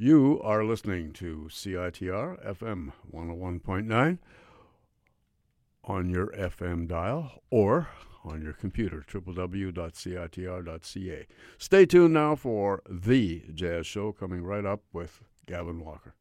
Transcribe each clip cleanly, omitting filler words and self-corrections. You are listening to CITR FM 101.9 on your FM dial or on your computer, www.citr.ca. Stay tuned now for The Jazz Show coming right up with Gavin Walker.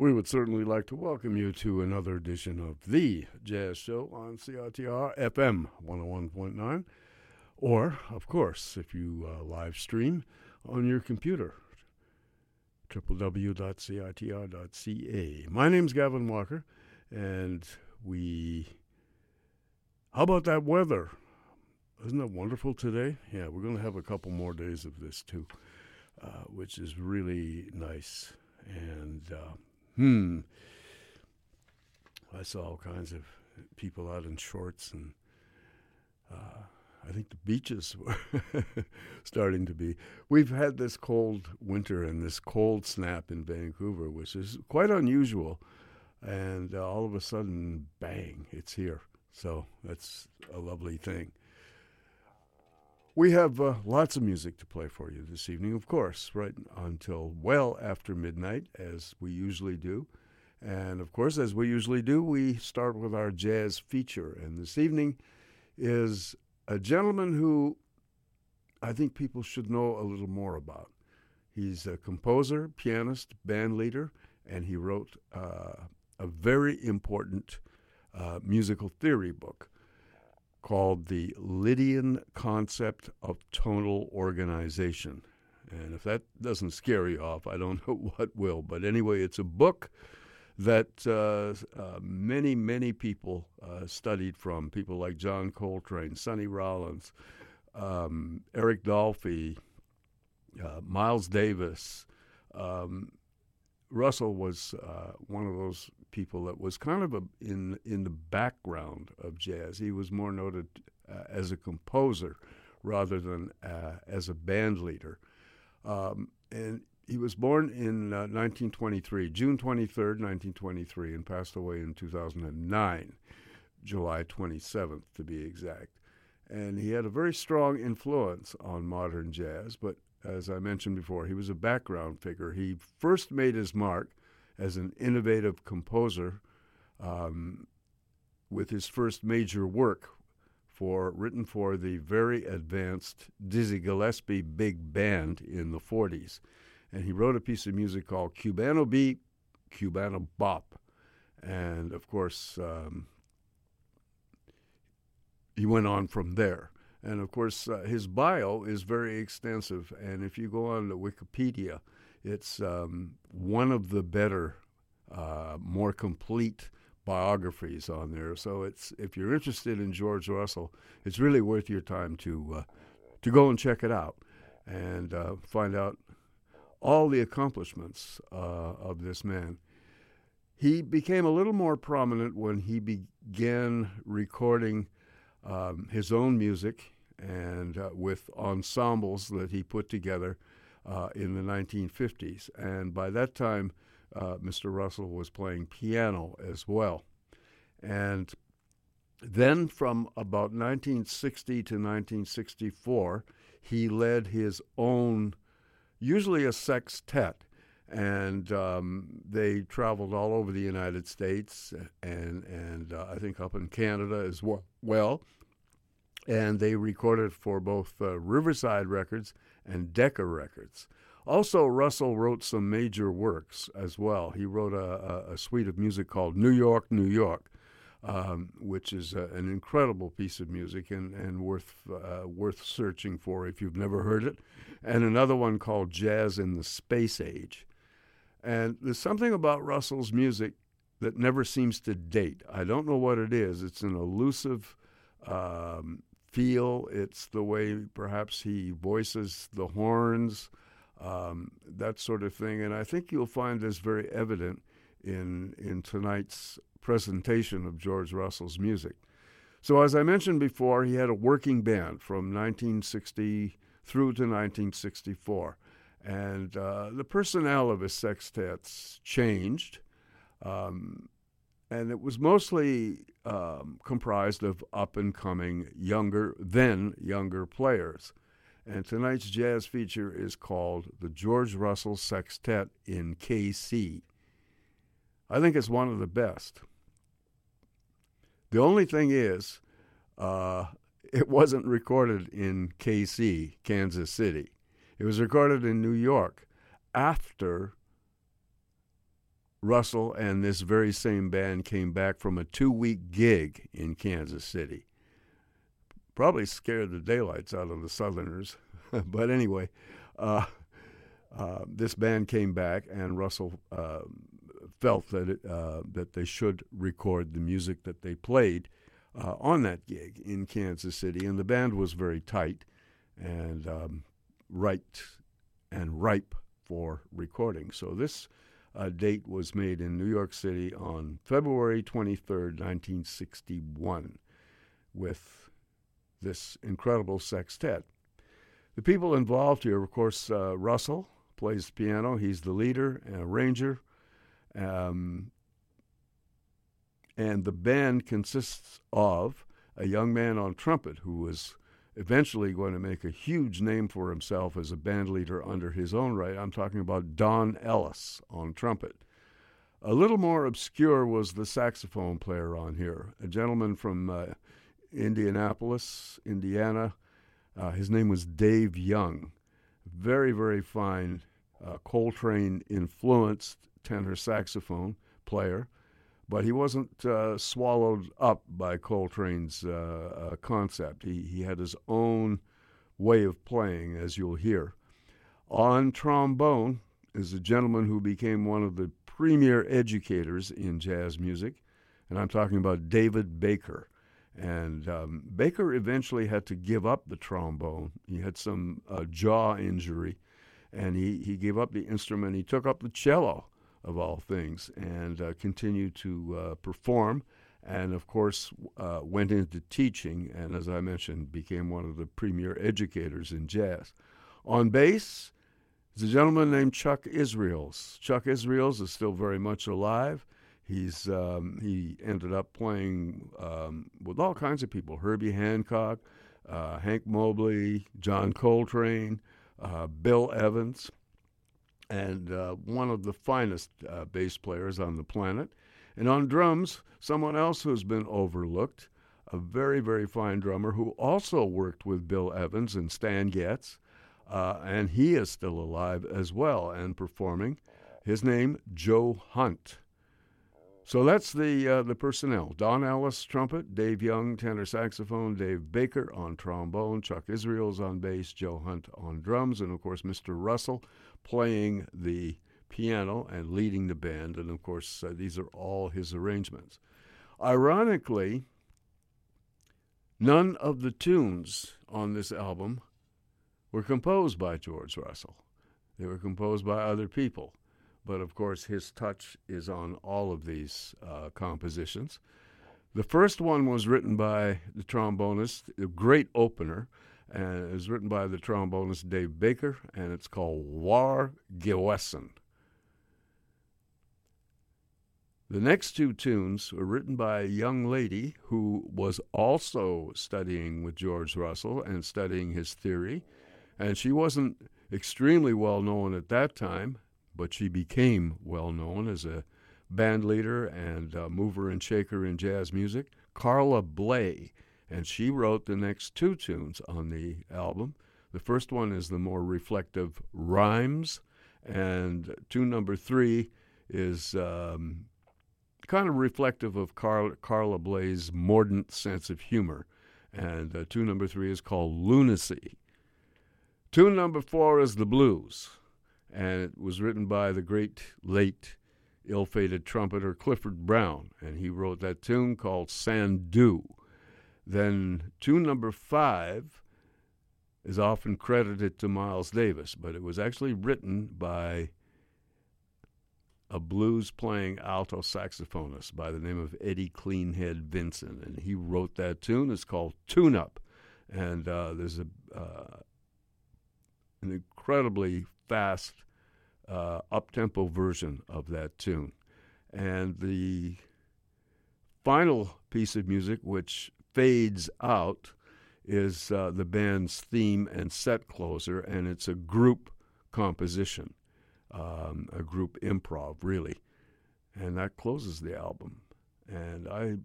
We would certainly like to welcome you to another edition of The Jazz Show on CITR FM 101.9. Or, of course, if you live stream on your computer, www.citr.ca. My name's Gavin Walker, and how about that weather? Isn't that wonderful today? Yeah, we're going to have a couple more days of this, too, which is really nice. And, I saw all kinds of people out in shorts, and I think the beaches were starting to be. We've had this cold winter and this cold snap in Vancouver, which is quite unusual. And all of a sudden, bang, it's here. So that's a lovely thing. We have lots of music to play for you this evening, of course, right until well after midnight, as we usually do. And, of course, as we usually do, we start with our jazz feature. And this evening is a gentleman who I think people should know a little more about. He's a composer, pianist, band leader, and he wrote a very important musical theory book called The Lydian Concept of Tonal Organization. And if that doesn't scare you off, I don't know what will. But anyway, it's a book that many, many people studied from, people like John Coltrane, Sonny Rollins, Eric Dolphy, Miles Davis. Russell was one of those people that was kind of in the background of jazz. He was more noted as a composer rather than as a band leader. And he was born in 1923, June 23rd, 1923, and passed away in 2009, July 27th to be exact. And he had a very strong influence on modern jazz, but as I mentioned before, he was a background figure. He first made his mark as an innovative composer with his first major work written for the very advanced Dizzy Gillespie Big Band in the 40s. And he wrote a piece of music called Cubano Beat, Cubano Bop. And, of course, he went on from there. And, of course, his bio is very extensive. And if you go on to Wikipedia, it's one of the better, more complete biographies on there. So if you're interested in George Russell, it's really worth your time to go and check it out and find out all the accomplishments of this man. He became a little more prominent when he began recording his own music and with ensembles that he put together in the 1950s. And by that time, Mr. Russell was playing piano as well. And then from about 1960 to 1964, he led his own, usually a sextet, and they traveled all over the United States and I think up in Canada as well. And they recorded for both Riverside Records and Decca Records. Also, Russell wrote some major works as well. He wrote a suite of music called New York, New York, which is an incredible piece of music and worth searching for if you've never heard it. And another one called Jazz in the Space Age. And there's something about Russell's music that never seems to date. I don't know what it is. It's an elusive feel. It's the way perhaps he voices the horns, that sort of thing. And I think you'll find this very evident in tonight's presentation of George Russell's music. So as I mentioned before, he had a working band from 1960 through to 1964. And the personnel of his sextets changed, and it was mostly comprised of up-and-coming younger players. And tonight's jazz feature is called The George Russell Sextet in KC. I think it's one of the best. The only thing is, it wasn't recorded in KC, Kansas City. It was recorded in New York after Russell and this very same band came back from a 2-week gig in Kansas City. Probably scared the daylights out of the Southerners. But anyway, this band came back, and Russell felt that they should record the music that they played on that gig in Kansas City. And the band was very tight and ripe for recording. So this date was made in New York City on February 23rd, 1961, with this incredible sextet. The people involved here, of course, Russell plays the piano. He's the leader and arranger. And the band consists of a young man on trumpet who was eventually going to make a huge name for himself as a band leader under his own right. I'm talking about Don Ellis on trumpet. A little more obscure was the saxophone player on here, a gentleman from Indianapolis, Indiana. His name was Dave Young. Very, very fine Coltrane-influenced tenor saxophone player, but he wasn't swallowed up by Coltrane's concept. He had his own way of playing, as you'll hear. On trombone is a gentleman who became one of the premier educators in jazz music, and I'm talking about David Baker. And Baker eventually had to give up the trombone. He had some jaw injury, and he gave up the instrument. He took up the cello, of all things, and continued to perform, and, of course, went into teaching, and, as I mentioned, became one of the premier educators in jazz. On bass is a gentleman named Chuck Israels. Chuck Israels is still very much alive. He's he ended up playing with all kinds of people: Herbie Hancock, Hank Mobley, John Coltrane, Bill Evans, and one of the finest bass players on the planet. And on drums, someone else who's been overlooked, a very, very fine drummer who also worked with Bill Evans and Stan Getz, and he is still alive as well and performing. His name, Joe Hunt. So that's the personnel: Don Ellis, trumpet; Dave Young, tenor saxophone; Dave Baker on trombone; Chuck Israels on bass; Joe Hunt on drums; and, of course, Mr. Russell playing the piano and leading the band. And, of course, these are all his arrangements. Ironically, none of the tunes on this album were composed by George Russell. They were composed by other people. But, of course, his touch is on all of these compositions. The first one was written by the trombonist, a great opener, and it was written by the trombonist Dave Baker, and it's called War Gewessen. The next two tunes were written by a young lady who was also studying with George Russell and studying his theory, and she wasn't extremely well-known at that time, but she became well-known as a band leader and mover and shaker in jazz music, Carla Bley, and she wrote the next two tunes on the album. The first one is the more reflective Rhymes, and tune number three is kind of reflective of Carla Bley's mordant sense of humor, and tune number three is called Lunacy. Tune number four is the blues, and it was written by the great, late, ill-fated trumpeter Clifford Brown, and he wrote that tune called Sandu. Then tune number five is often credited to Miles Davis, but it was actually written by a blues-playing alto saxophonist by the name of Eddie Cleanhead Vinson, and he wrote that tune. It's called Tune Up, and there's an incredibly fast up-tempo version of that tune. And the final piece of music, which fades out, is the band's theme and set closer, and it's a group composition, a group improv, really. And that closes the album. And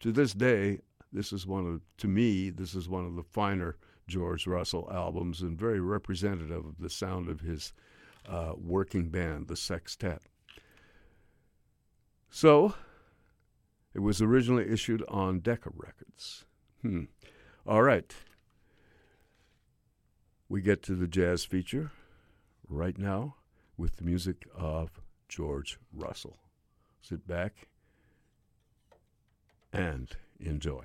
to this day, this is one of the finer George Russell albums, and very representative of the sound of his working band, the sextet. So it was originally issued on Decca Records. All right. We get to the jazz feature right now with the music of George Russell. Sit back and enjoy.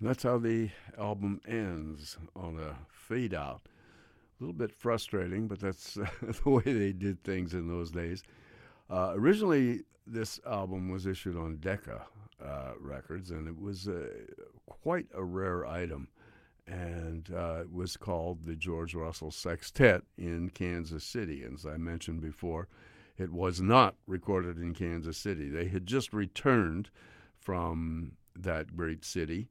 And that's how the album ends, on a fade out. A little bit frustrating, but that's the way they did things in those days. Originally, this album was issued on Decca Records, and it was quite a rare item. And it was called the George Russell Sextet in Kansas City. As I mentioned before, it was not recorded in Kansas City. They had just returned from that great city.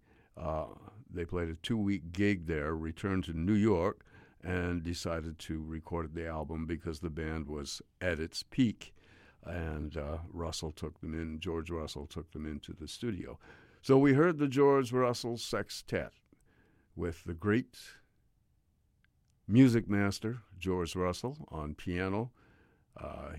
They played a 2-week gig there, returned to New York, and decided to record the album because the band was at its peak. And George Russell took them into the studio. So we heard the George Russell Sextet, with the great music master, George Russell, on piano.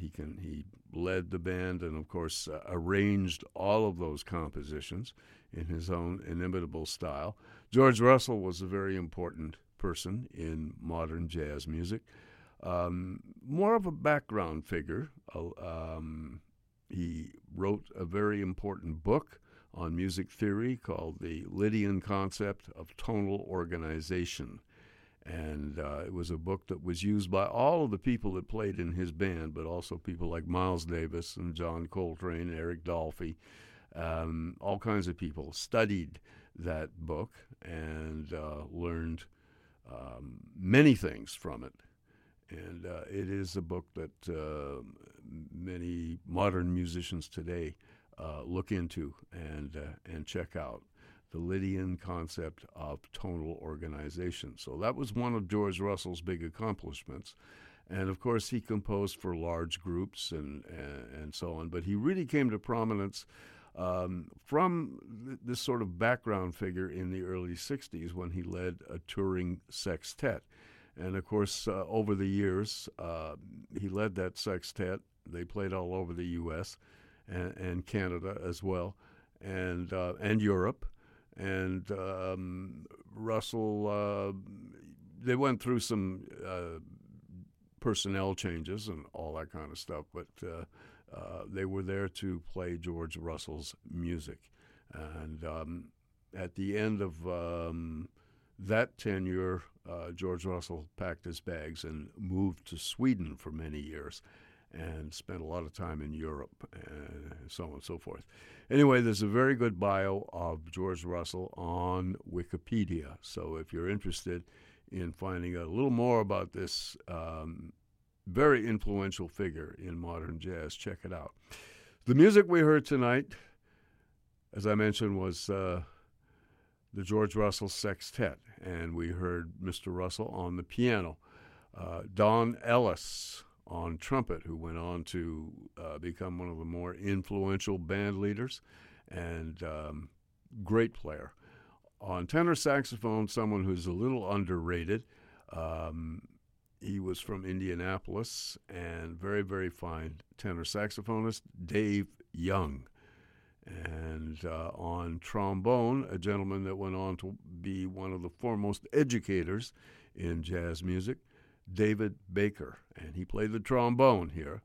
He led the band and, of course, arranged all of those compositions in his own inimitable style. George Russell was a very important person in modern jazz music. More of a background figure. He wrote a very important book on music theory called The Lydian Concept of Tonal Organization. And it was a book that was used by all of the people that played in his band, but also people like Miles Davis and John Coltrane, Eric Dolphy, all kinds of people studied that book and learned many things from it. And it is a book that many modern musicians today look into and check out, The Lydian Concept of Tonal Organization. So that was one of George Russell's big accomplishments. And, of course, he composed for large groups and so on. But he really came to prominence from this sort of background figure in the early 60s when he led a touring sextet. And, of course, over the years, he led that sextet. They played all over the U.S., and Canada as well, and Europe. And Russell, they went through some personnel changes and all that kind of stuff, but they were there to play George Russell's music. And at the end of that tenure, George Russell packed his bags and moved to Sweden for many years, and spent a lot of time in Europe, and so on and so forth. Anyway, there's a very good bio of George Russell on Wikipedia. So if you're interested in finding out a little more about this very influential figure in modern jazz, check it out. The music we heard tonight, as I mentioned, was the George Russell Sextet, and we heard Mr. Russell on the piano. Don Ellis on trumpet, who went on to become one of the more influential band leaders, and great player. On tenor saxophone, someone who's a little underrated. He was from Indianapolis, and very, very fine tenor saxophonist, Dave Young. And on trombone, a gentleman that went on to be one of the foremost educators in jazz music, David Baker, and he played the trombone here.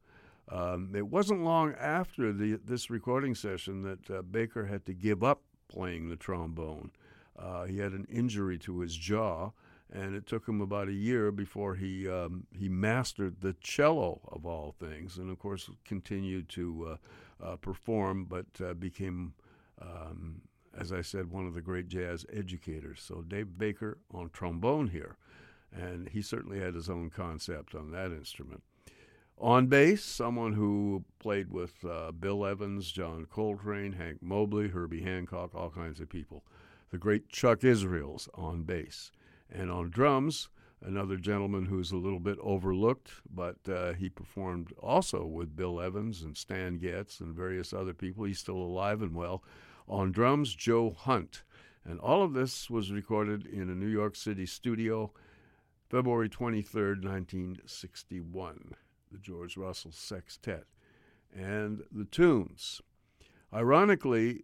It wasn't long after this recording session that Baker had to give up playing the trombone. He had an injury to his jaw, and it took him about a year before he mastered the cello, of all things, and of course continued to perform, but became, as I said, one of the great jazz educators. So Dave Baker on trombone here. And he certainly had his own concept on that instrument. On bass, someone who played with Bill Evans, John Coltrane, Hank Mobley, Herbie Hancock, all kinds of people. The great Chuck Israels on bass. And on drums, another gentleman who's a little bit overlooked, but he performed also with Bill Evans and Stan Getz and various other people. He's still alive and well. On drums, Joe Hunt. And all of this was recorded in a New York City studio, February 23rd, 1961, the George Russell Sextet, and the tunes. Ironically,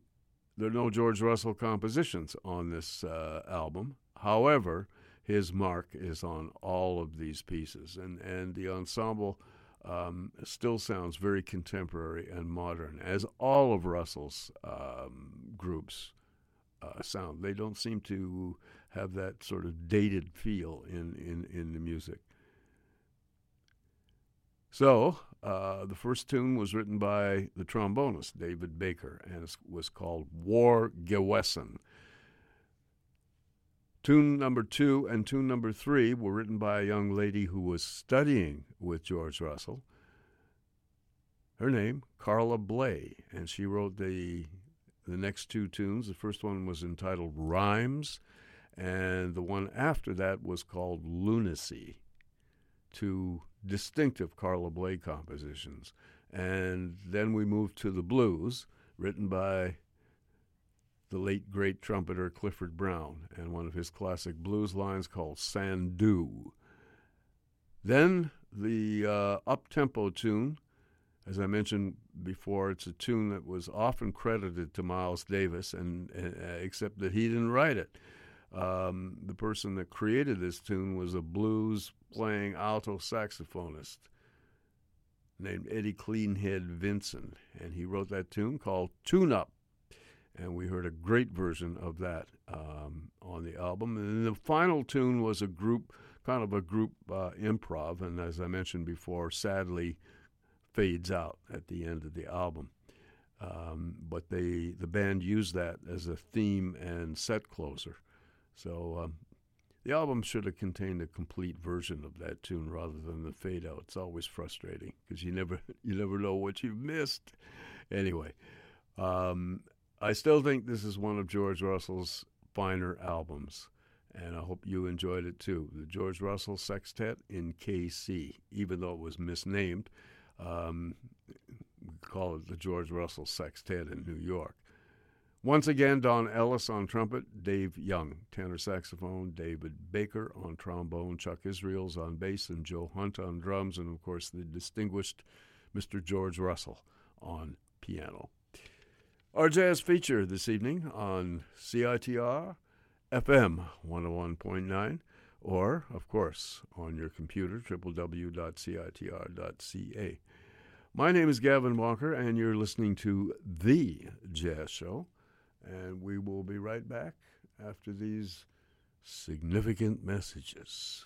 there are no George Russell compositions on this album. However, his mark is on all of these pieces, and the ensemble still sounds very contemporary and modern, as all of Russell's groups sound. They don't seem to have that sort of dated feel in the music. So the first tune was written by the trombonist David Baker, and it was called War Gewessen. Tune number 2 and tune number 3 were written by a young lady who was studying with George Russell. Her name, Carla Bley, and she wrote the next two tunes. The first one was entitled Rhymes, and the one after that was called Lunacy. Two distinctive Carla Bley compositions. And then we moved to the blues, written by the late great trumpeter Clifford Brown, and one of his classic blues lines called Sandu. Then the up-tempo tune, as I mentioned before, it's a tune that was often credited to Miles Davis, and except that he didn't write it. The person that created this tune was a blues-playing alto saxophonist named Eddie Cleanhead Vinson, and he wrote that tune called Tune Up. And we heard a great version of that on the album. And the final tune was a group, kind of a group improv, and as I mentioned before, sadly fades out at the end of the album. But the band used that as a theme and set closer. So the album should have contained a complete version of that tune rather than the fade out. It's always frustrating because you never know what you've missed. Anyway. I still think this is one of George Russell's finer albums, and I hope you enjoyed it too. The George Russell Sextet in KC, even though it was misnamed. We call it the George Russell Sextet in New York. Once again, Don Ellis on trumpet, Dave Young, tenor saxophone, David Baker on trombone, Chuck Israels on bass, and Joe Hunt on drums, and of course the distinguished Mr. George Russell on piano. Our jazz feature this evening on CITR FM 101.9 or, of course, on your computer, www.citr.ca. My name is Gavin Walker, and you're listening to The Jazz Show, and we will be right back after these significant messages.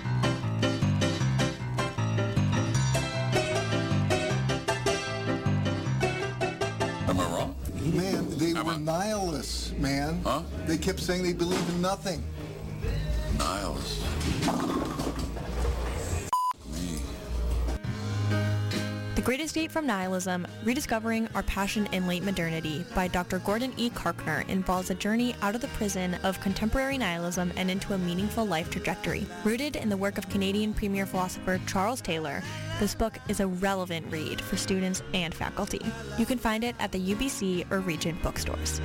Nihilists, man. Huh? They kept saying they believe in nothing. Nihilists. Me. The Great Escape from Nihilism, Rediscovering Our Passion in Late Modernity by Dr. Gordon E. Karkner involves a journey out of the prison of contemporary nihilism and into a meaningful life trajectory. Rooted in the work of Canadian premier philosopher Charles Taylor, this book is a relevant read for students and faculty. You can find it at the UBC or Regent bookstores.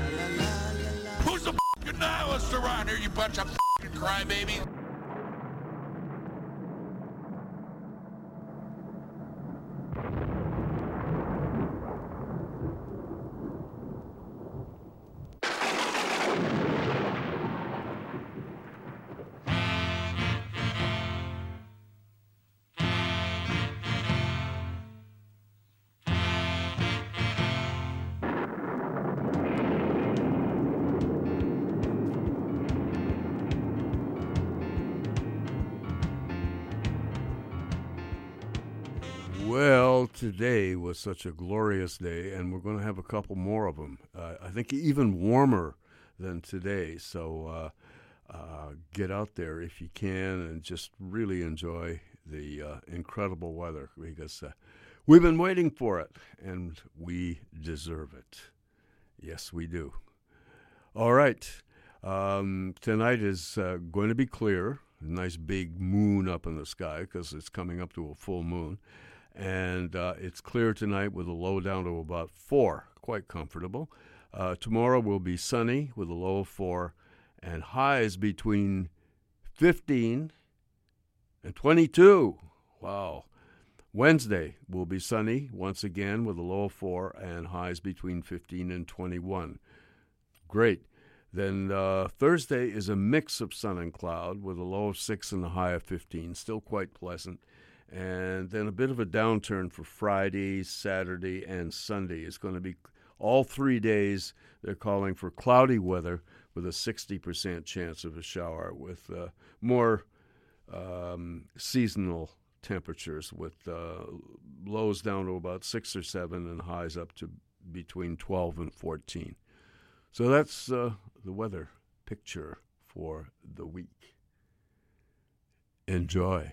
Who's the f***ing nihilist around here, you bunch of f***ing crybabies? Today was such a glorious day, and we're going to have a couple more of them. I think even warmer than today, so get out there if you can and just really enjoy the incredible weather, because we've been waiting for it, and we deserve it. Yes, we do. All right. Tonight is going to be clear, a nice big moon up in the sky because it's coming up to a full moon. And it's clear tonight with a low down to about 4, quite comfortable. Tomorrow will be sunny with a low of 4 and highs between 15 and 22. Wow. Wednesday will be sunny once again with a low of 4 and highs between 15 and 21. Great. Then Thursday is a mix of sun and cloud with a low of 6 and a high of 15. Still quite pleasant. And then a bit of a downturn for Friday, Saturday, and Sunday. It's going to be all 3 days. They're calling for cloudy weather with a 60% chance of a shower with more seasonal temperatures with lows down to about 6 or 7 and highs up to between 12 and 14. So that's the weather picture for the week. Enjoy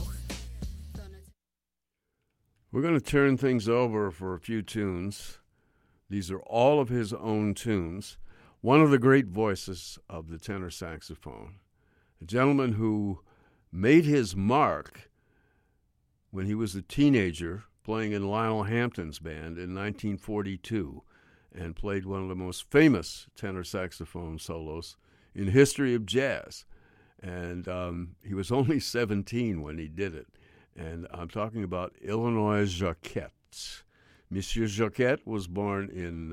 We're going to turn things over for a few tunes. These are all of his own tunes. One of the great voices of the tenor saxophone, a gentleman who made his mark when he was a teenager playing in Lionel Hampton's band in 1942 and played one of the most famous tenor saxophone solos in the history of jazz. And he was only 17 when he did it. And I'm talking about Illinois Jacquet. Monsieur Jacquet was born in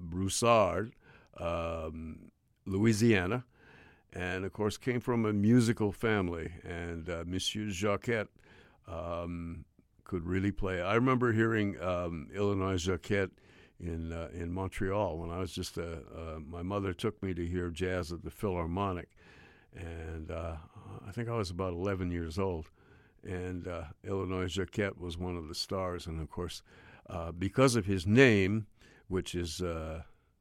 Broussard, Louisiana, and, of course, came from a musical family. And Monsieur Jacquet could really play. I remember hearing Illinois Jacquet in Montreal when I was just my mother took me to hear jazz at the Philharmonic. And I think I was about 11 years old. And Illinois Jacquet was one of the stars. And, of course, because of his name, which is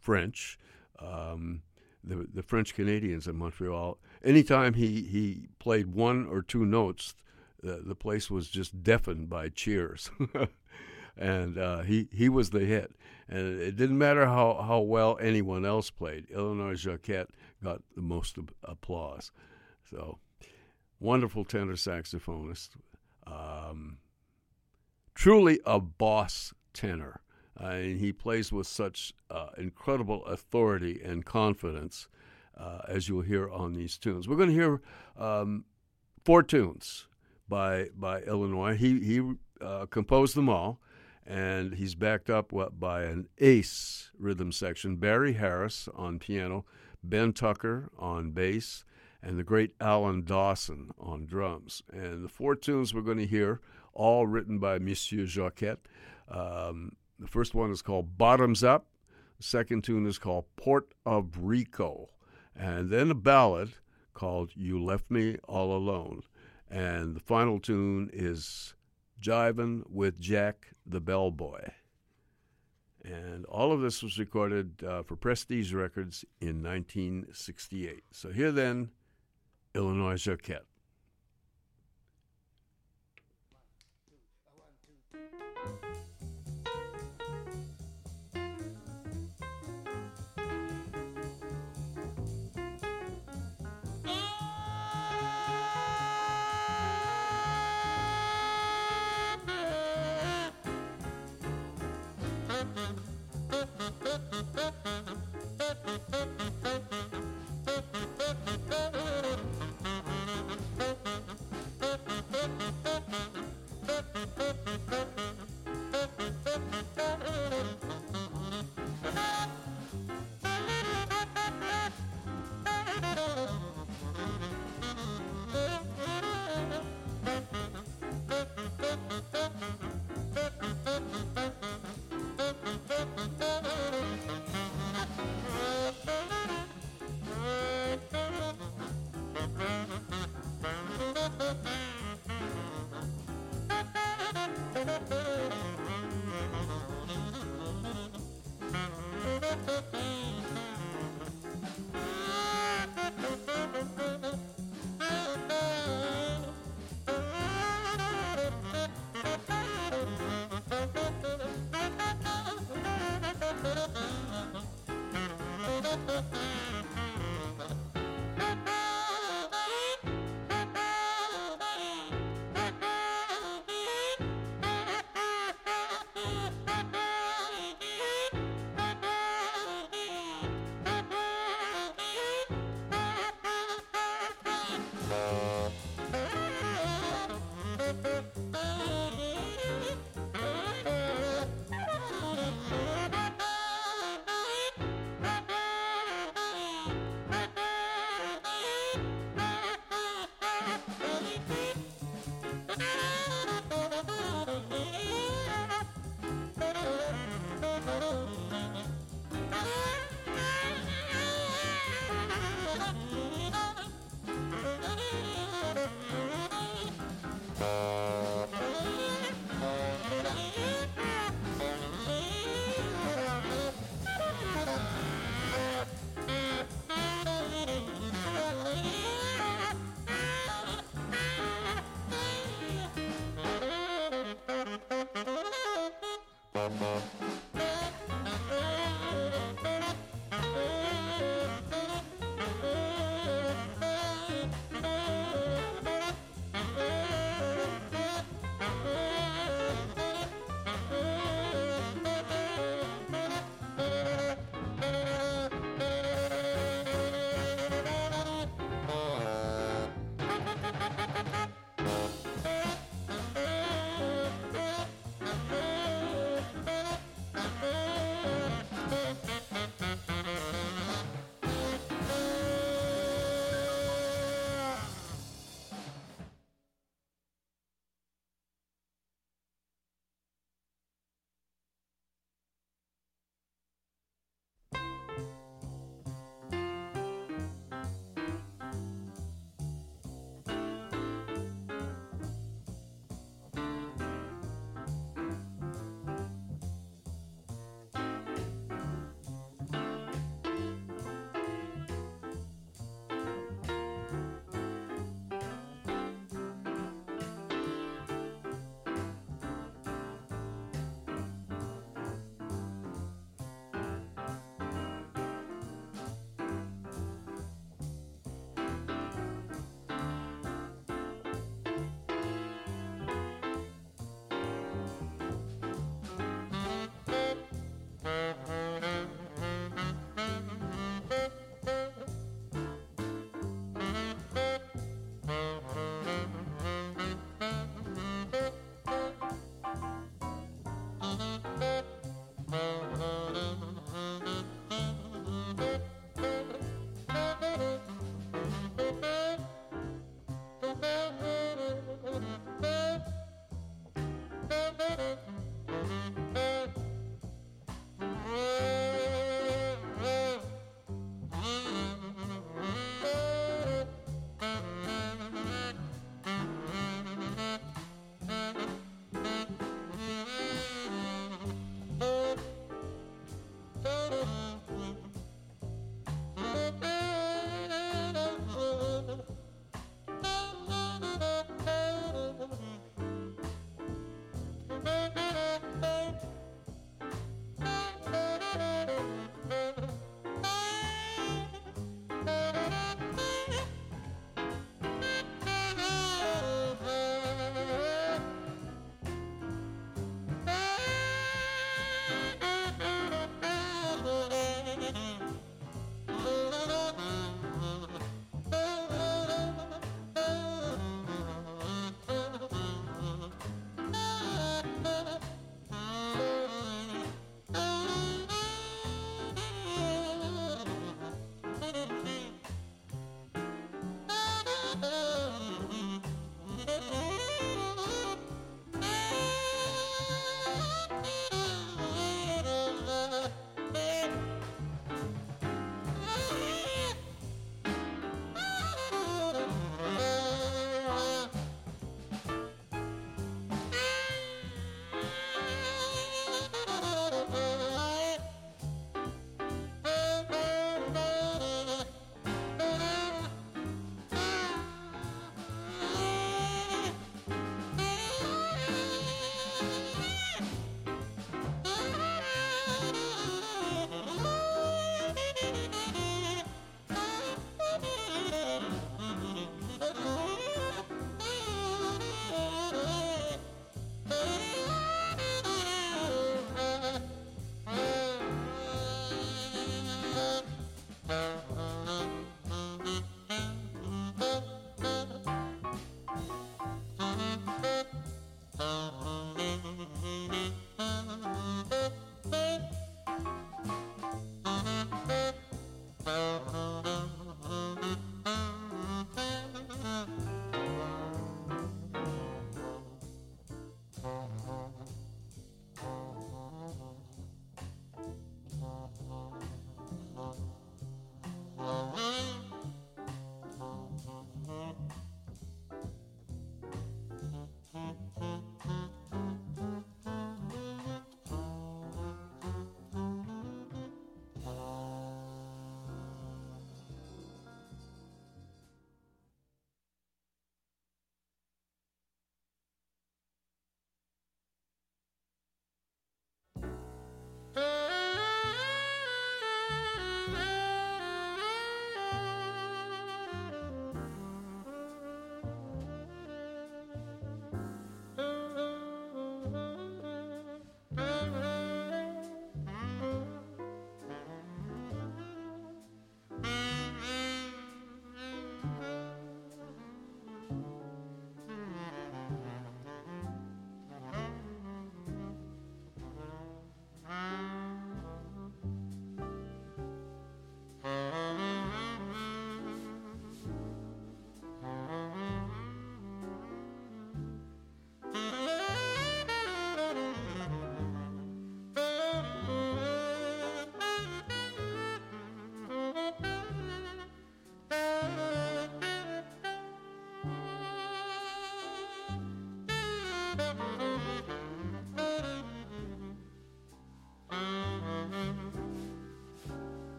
French, the French Canadians in Montreal, anytime he played 1 or 2 notes, the place was just deafened by cheers. And he was the hit. And it didn't matter how well anyone else played. Illinois Jacquet got the most applause. So... wonderful tenor saxophonist, truly a boss tenor. And he plays with such incredible authority and confidence, as you'll hear on these tunes. We're going to hear 4 tunes by Illinois. He composed them all, and he's backed up by an ace rhythm section, Barry Harris on piano, Ben Tucker on bass, and the great Alan Dawson on drums. And the 4 tunes we're going to hear, all written by Monsieur Jacquet. The first one is called Bottoms Up. The second tune is called Port of Rico. And then a ballad called You Left Me All Alone. And the final tune is Jivin' with Jack the Bellboy. And all of this was recorded for Prestige Records in 1968. So here then... Illinois Jacquet.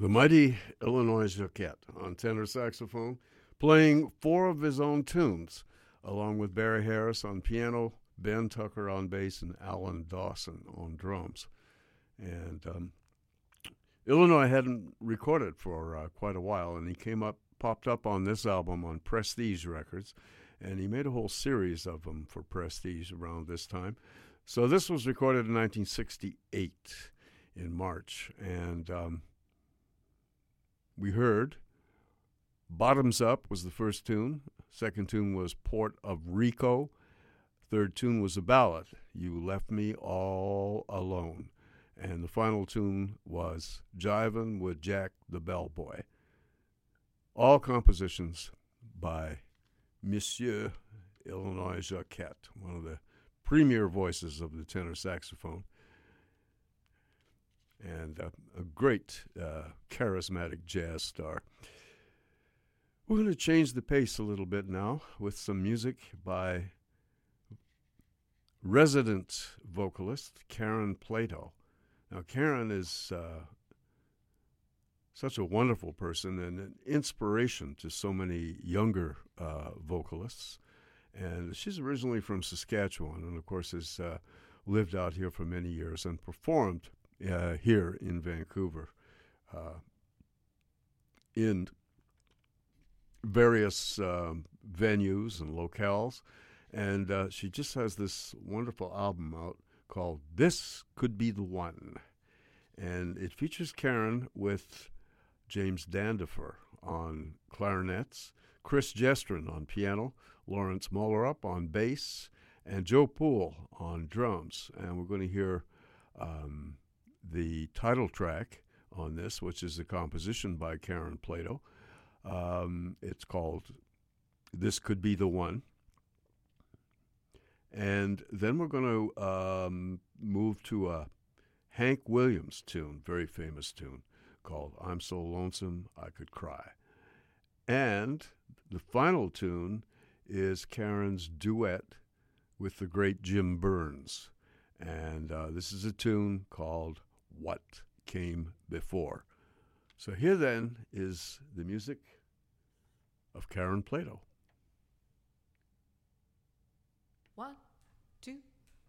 The mighty Illinois Jacquet on tenor saxophone, playing four of his own tunes, along with Barry Harris on piano, Ben Tucker on bass, and Alan Dawson on drums. And Illinois hadn't recorded for quite a while, and he popped up on this album on Prestige Records, and he made a whole series of them for Prestige around this time. So this was recorded in 1968 in March, and we heard Bottoms Up was the first tune. Second tune was Port of Rico. Third tune was a ballad, You Left Me All Alone. And the final tune was Jivin' with Jack the Bellboy. All compositions by Monsieur Illinois Jacquet, one of the premier voices of the tenor saxophone. And a great charismatic jazz star. We're going to change the pace a little bit now with some music by resident vocalist Karen Plato. Now, Karen is such a wonderful person and an inspiration to so many younger vocalists. And she's originally from Saskatchewan and, of course, has lived out here for many years and performed here in Vancouver in various venues and locales. And she just has this wonderful album out called This Could Be The One. And it features Karen with James Dandifer on clarinets, Chris Jestrin on piano, Lawrence Mollerup on bass, and Joe Poole on drums. And we're going to hear the title track on this, which is a composition by Karen Plato. It's called This Could Be The One. And then we're going to move to a Hank Williams tune, very famous tune, called I'm So Lonesome I Could Cry. And the final tune is Karen's duet with the great Jim Burns. And this is a tune called What Came Before. So here then is the music of Karen Plato. One, two,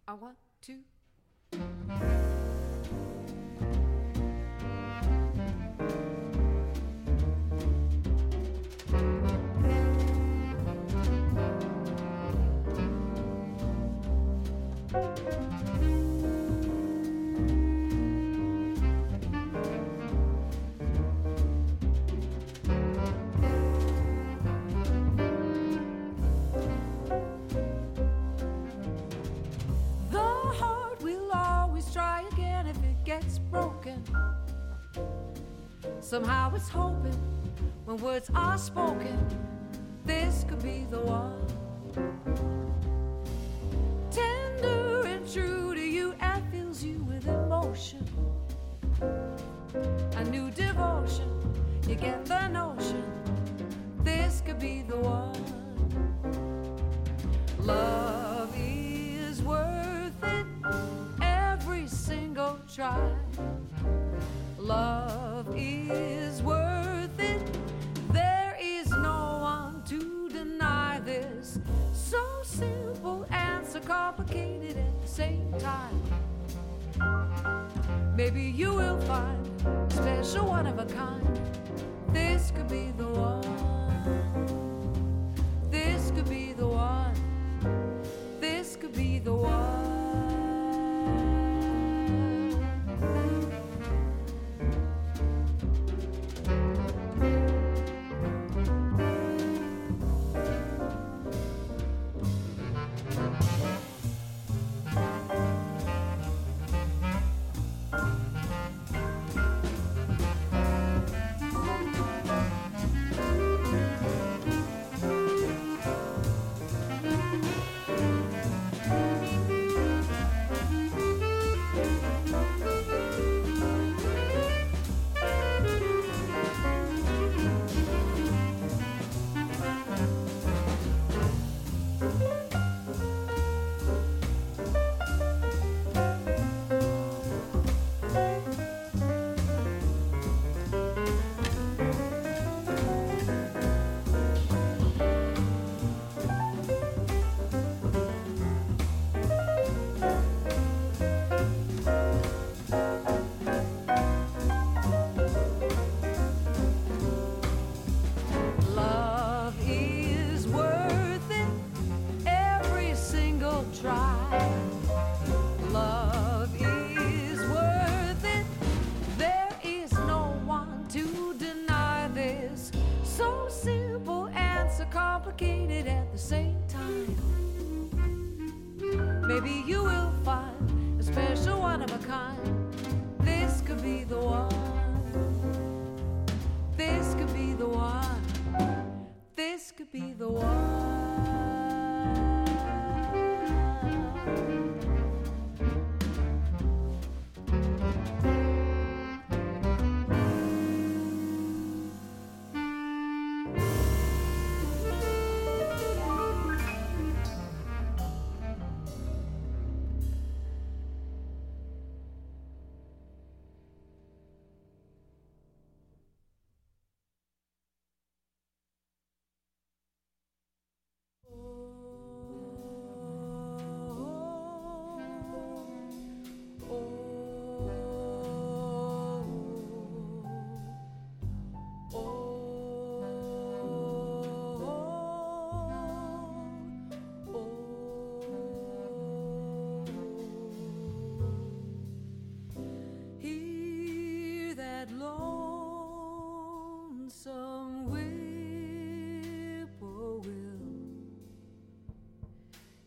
I want two. Broken. Somehow it's hoping when words are spoken, this could be the one. Tender and true to you and fills you with emotion. A new devotion, you get the notion, this could be the one. Love is worth it, every single try. Love is worth it. There is no one to deny this. So simple and so complicated at the same time. Maybe you will find a special one of a kind. This could be the one. This could be the one. This could be the one. So simple and so complicated at the same time. Maybe you will find a special one of a kind. This could be the one. This could be the one. This could be the one.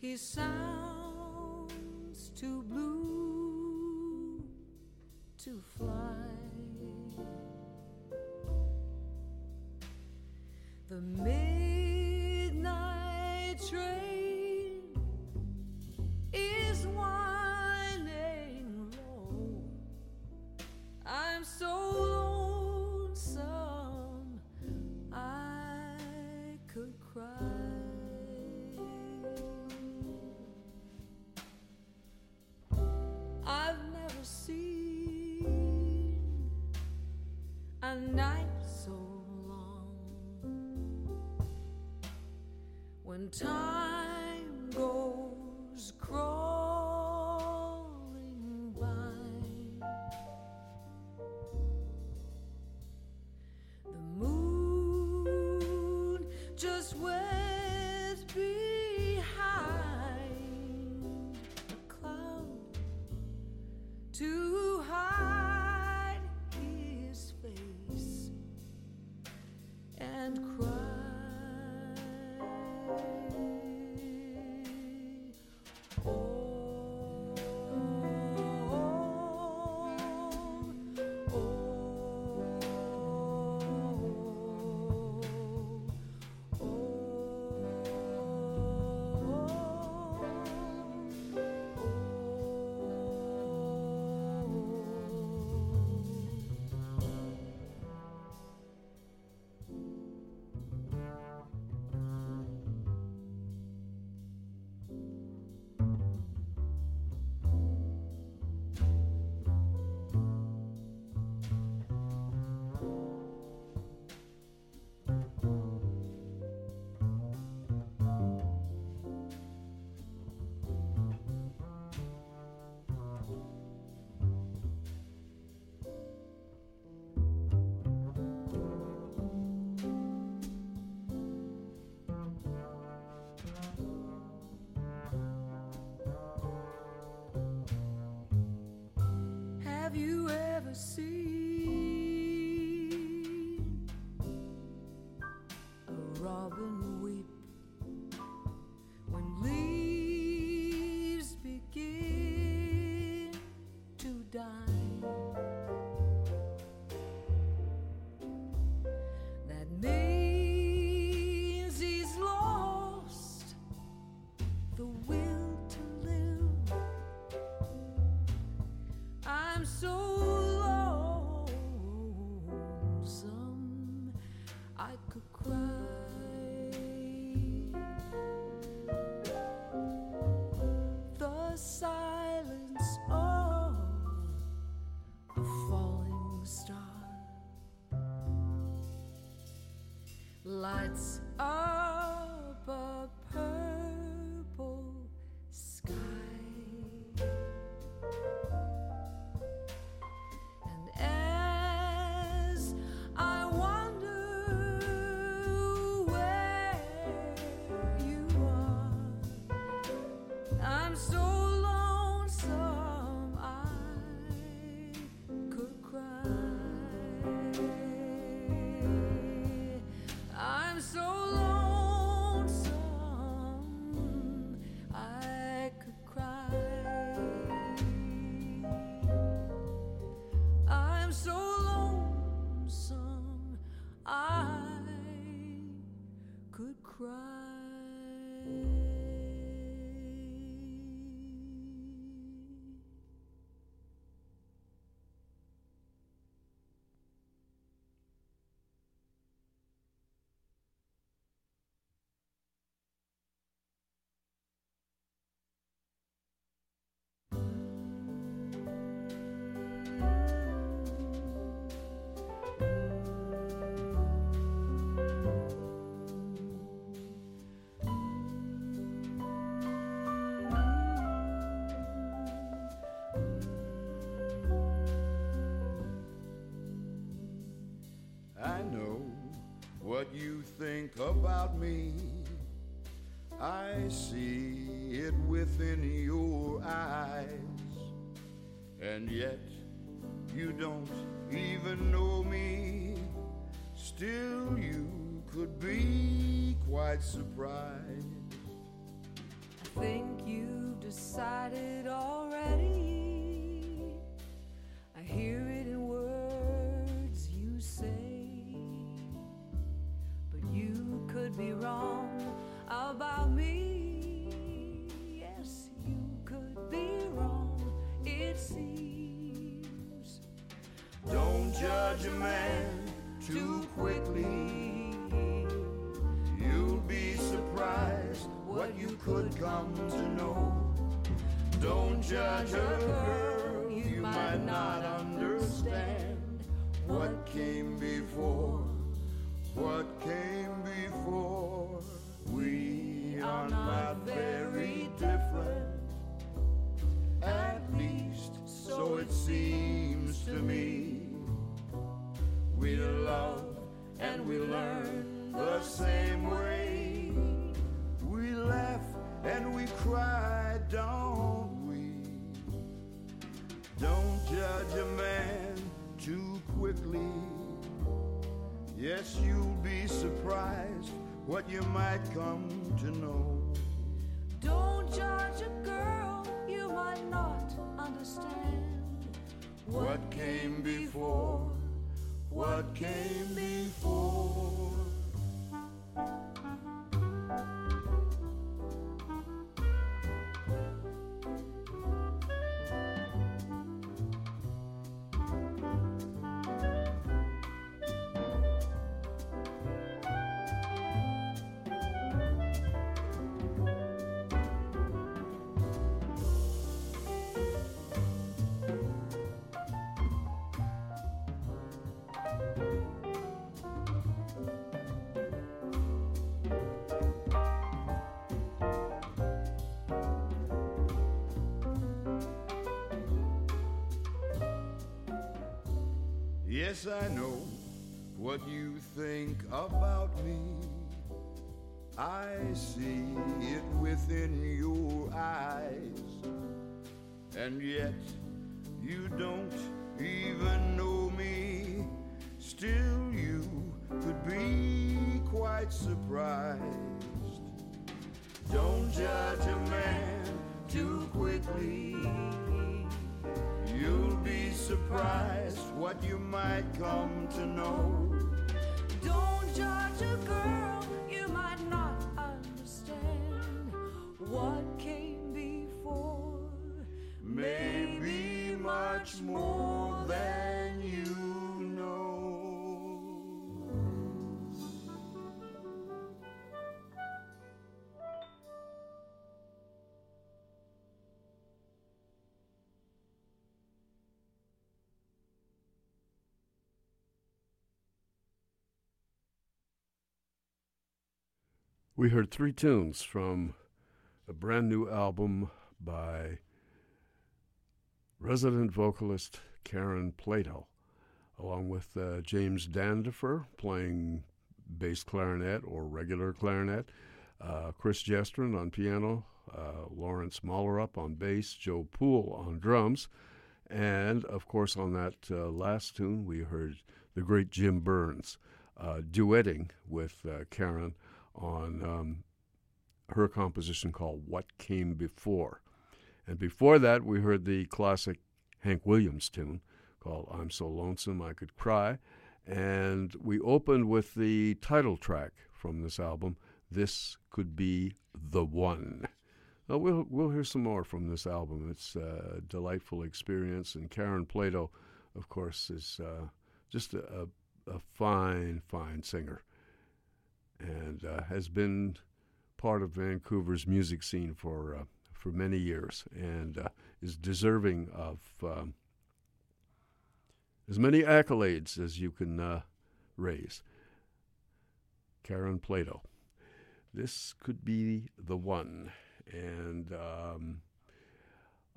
He sounds too blue to fly. The midnight train is winding low. I'm so lonesome I could cry. A night so long, when time goes crawling by, the moon just waves behind a cloud to hide and cry. Oh. Lights up a purple sky, and as I wonder where you are, I'm so lonesome I could cry. What you think about me, I see it within your eyes, and yet you don't even know me. Still, you could be quite surprised. I think you've decided already. I hear it in words you say. You could be wrong about me. Yes, you could be wrong, it seems. Don't judge a man too quickly. You'll be surprised what you could come to know. Don't judge a girl, you might not understand what came before. What came before? We are not very different, at least so it seems to me. We love and we learn the same way. We laugh and we cry, don't we? Don't judge a man too quickly. Yes, you'll be surprised what you might come to know. Don't judge a girl, you might not understand what came before, what came before. Yes, I know what you think about me. I see it within your eyes, and yet you don't even know me. Still, you could be quite surprised. Don't judge a man too quickly. You'll be surprised what you might come to know. Don't judge a girl, you might not understand what came before. Maybe much more than you know. We heard three tunes from a brand new album by resident vocalist Karen Plato, along with James Dandifer playing bass clarinet or regular clarinet, Chris Jestrin on piano, Lawrence Mollerup on bass, Joe Poole on drums, and of course on that last tune we heard the great Jim Burns duetting with Karen on her composition called What Came Before. And before that, we heard the classic Hank Williams tune called I'm So Lonesome I Could Cry. And we opened with the title track from this album, This Could Be The One. We'll hear some more from this album. It's a delightful experience. And Karen Plato, of course, is just a fine, fine singer, and has been part of Vancouver's music scene for many years, and is deserving of as many accolades as you can raise. Karen Plato. This Could Be The One. And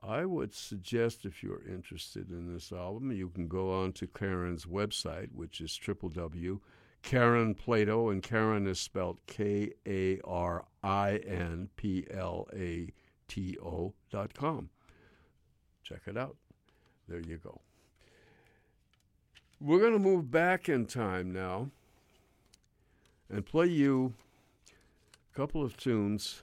I would suggest, if you're interested in this album, you can go on to Karen's website, which is www.KarenPlato, and Karen is spelled KarinPlato.com. Check it out. There you go. We're going to move back in time now and play you a couple of tunes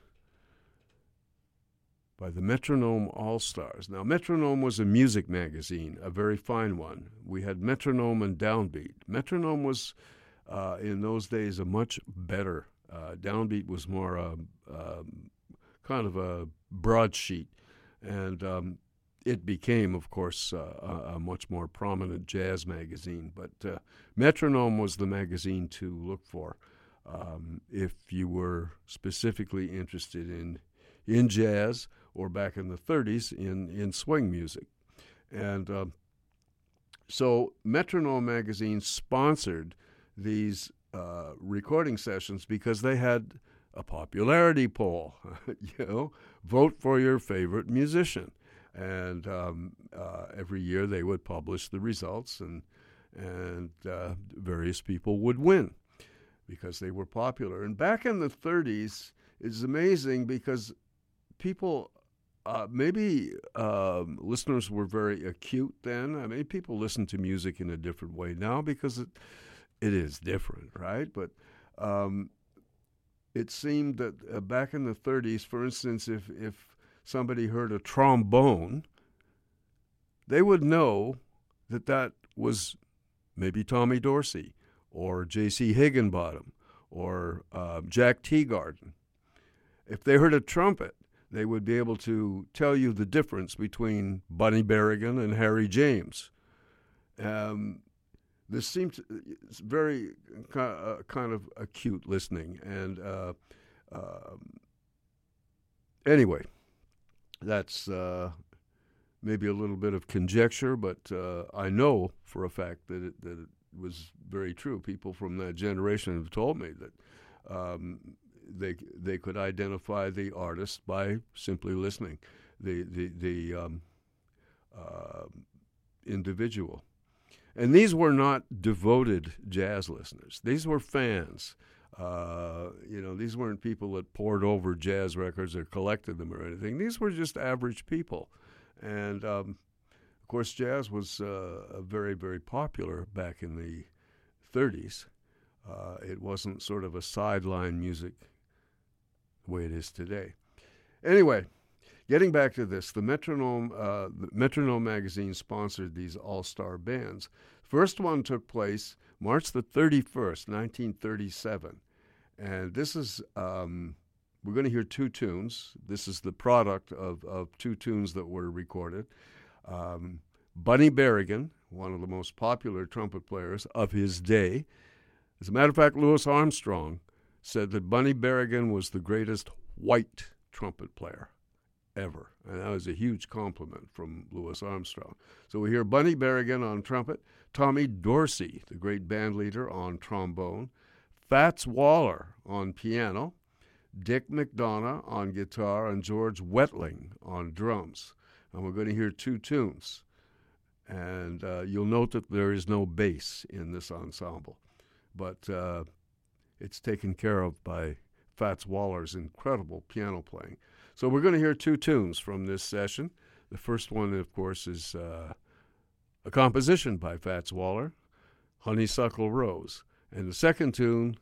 by the Metronome All-Stars. Now, Metronome was a music magazine, a very fine one. We had Metronome and Downbeat. Metronome was, in those days, a much better. Downbeat was more kind of a broadsheet, and it became, of course, a much more prominent jazz magazine. But Metronome was the magazine to look for if you were specifically interested in jazz, or back in the 30s in swing music. And so Metronome magazine sponsored these recording sessions because they had a popularity poll, you know, vote for your favorite musician. And every year they would publish the results, and various people would win because they were popular. And back in the 30s, it's amazing because people, listeners were very acute then. I mean, people listen to music in a different way now because it is different, right? But it seemed that back in the 30s, for instance, if somebody heard a trombone, they would know that was maybe Tommy Dorsey or J.C. Higginbottom or Jack Teagarden. If they heard a trumpet, they would be able to tell you the difference between Bunny Berrigan and Harry James. This seemed very kind of acute listening. And anyway, that's maybe a little bit of conjecture, but I know for a fact that it was very true. People from that generation have told me that they could identify the artist by simply listening, the individual. And these were not devoted jazz listeners. These were fans. These weren't people that poured over jazz records or collected them or anything. These were just average people. And, of course, jazz was very, very popular back in the 30s. It wasn't sort of a sideline music the way it is today. Anyway, getting back to this, the Metronome magazine sponsored these all-star bands. First one took place March the 31st, 1937. And this is, we're going to hear two tunes. This is the product of two tunes that were recorded. Bunny Berrigan, one of the most popular trumpet players of his day. As a matter of fact, Louis Armstrong said that Bunny Berrigan was the greatest white trumpet player ever. And that was a huge compliment from Louis Armstrong. So we hear Bunny Berrigan on trumpet, Tommy Dorsey, the great band leader, on trombone, Fats Waller on piano, Dick McDonough on guitar, and George Wetling on drums. And we're going to hear two tunes. And you'll note that there is no bass in this ensemble. But it's taken care of by Fats Waller's incredible piano playing. So we're going to hear two tunes from this session. The first one, of course, is a composition by Fats Waller, Honeysuckle Rose. And the second tune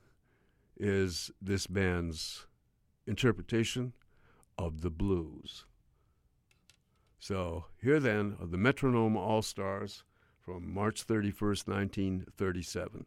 is this band's interpretation of the blues. So here then are the Metronome All-Stars from March 31st, 1937.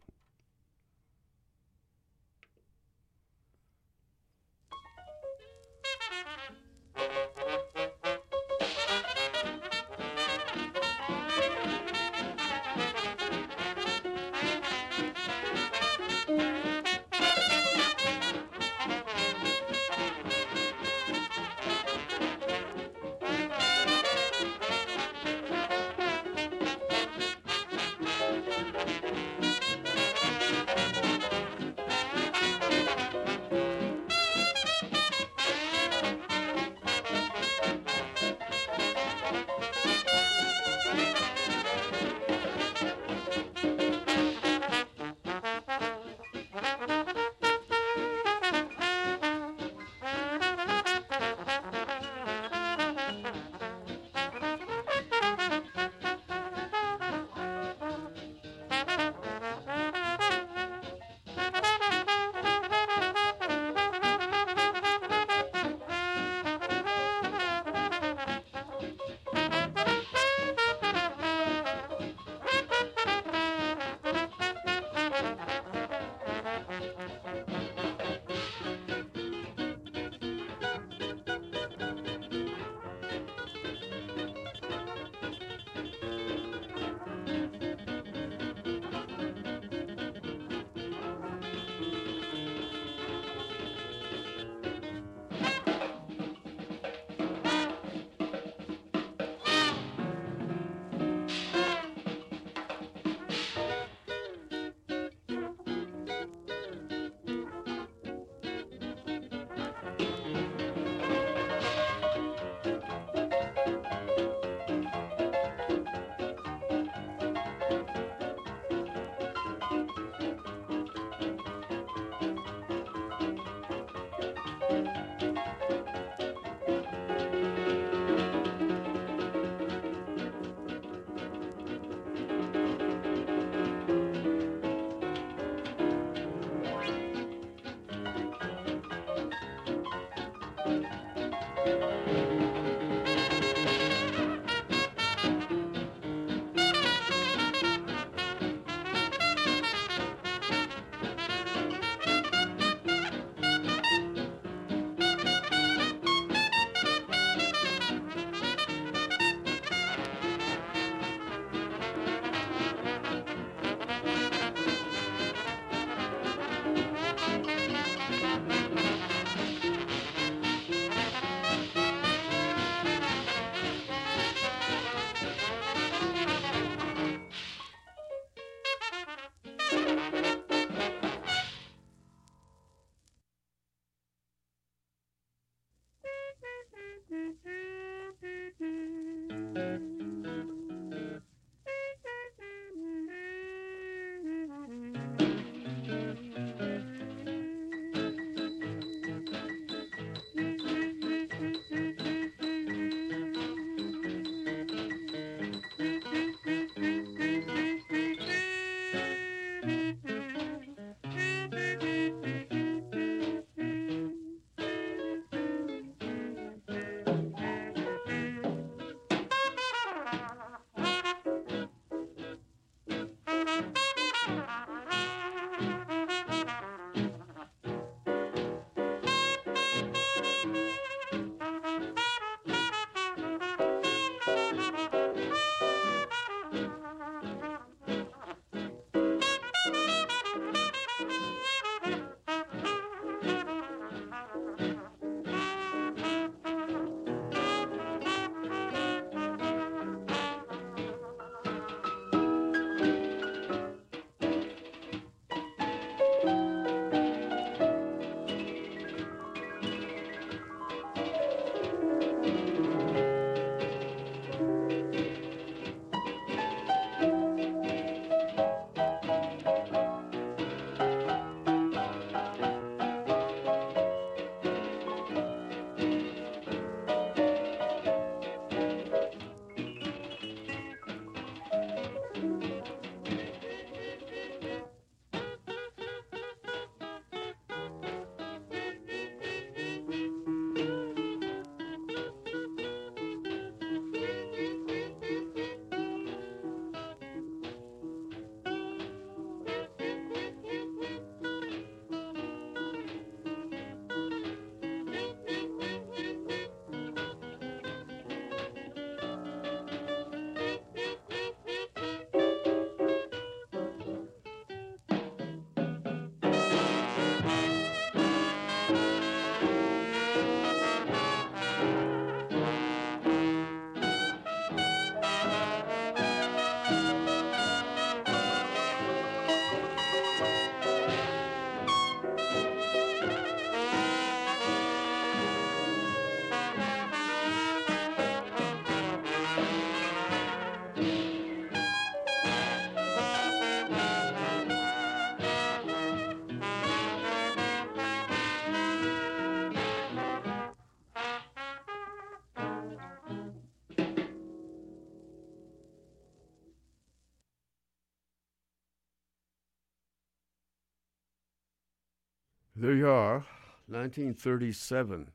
There you are, 1937,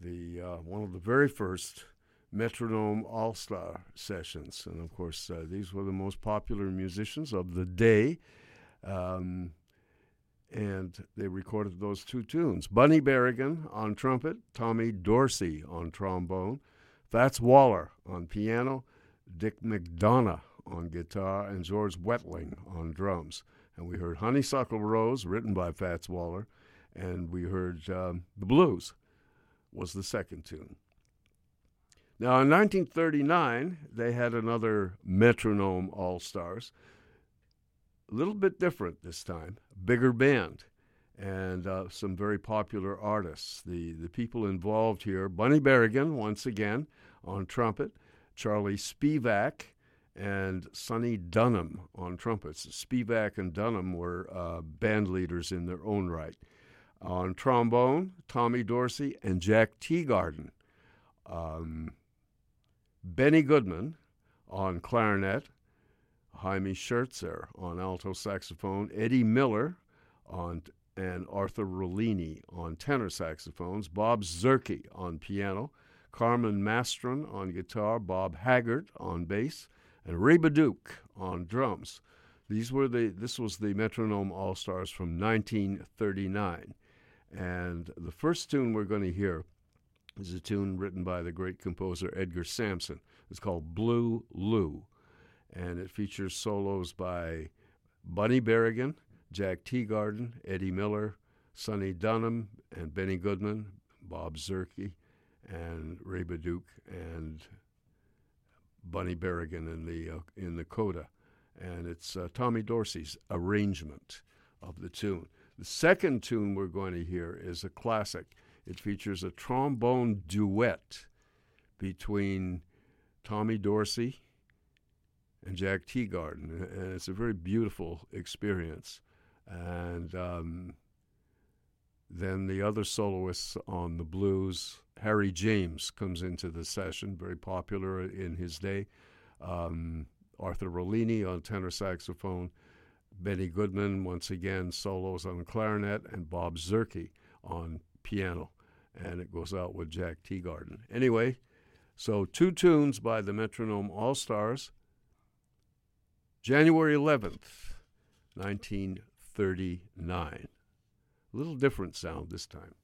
one of the very first Metronome All-Star sessions. And, of course, these were the most popular musicians of the day. And they recorded those two tunes. Bunny Berrigan on trumpet, Tommy Dorsey on trombone, Fats Waller on piano, Dick McDonough on guitar, and George Wetling on drums. And we heard Honeysuckle Rose, written by Fats Waller, and we heard The Blues was the second tune. Now, in 1939, they had another Metronome All-Stars, a little bit different this time, bigger band, and some very popular artists. The people involved here, Bunny Berrigan, once again, on trumpet, Charlie Spivak, and Sonny Dunham on trumpets. Spivak and Dunham were band leaders in their own right. On trombone, Tommy Dorsey and Jack Teagarden. Benny Goodman on clarinet. Jaime Schertzer on alto saxophone. Eddie Miller on and Arthur Rollini on tenor saxophones, Bob Zurke on piano, Carmen Mastron on guitar, Bob Haggart on bass, and Ray Bauduc on drums. This was the Metronome All-Stars from 1939. And the first tune we're going to hear is a tune written by the great composer Edgar Sampson. It's called Blue Lou, and it features solos by Bunny Berrigan, Jack Teagarden, Eddie Miller, Sonny Dunham, and Benny Goodman, Bob Zurke, and Ray Bauduc, and Bunny Berrigan in the coda. And it's Tommy Dorsey's arrangement of the tune. The second tune we're going to hear is a classic. It features a trombone duet between Tommy Dorsey and Jack Teagarden, and it's a very beautiful experience. And then the other soloists on the blues, Harry James comes into the session, very popular in his day. Arthur Rollini on tenor saxophone, Benny Goodman, once again, solos on clarinet, and Bob Zurke on piano. And it goes out with Jack Teagarden. Anyway, so two tunes by the Metronome All-Stars, January 11th, 1939. A little different sound this time.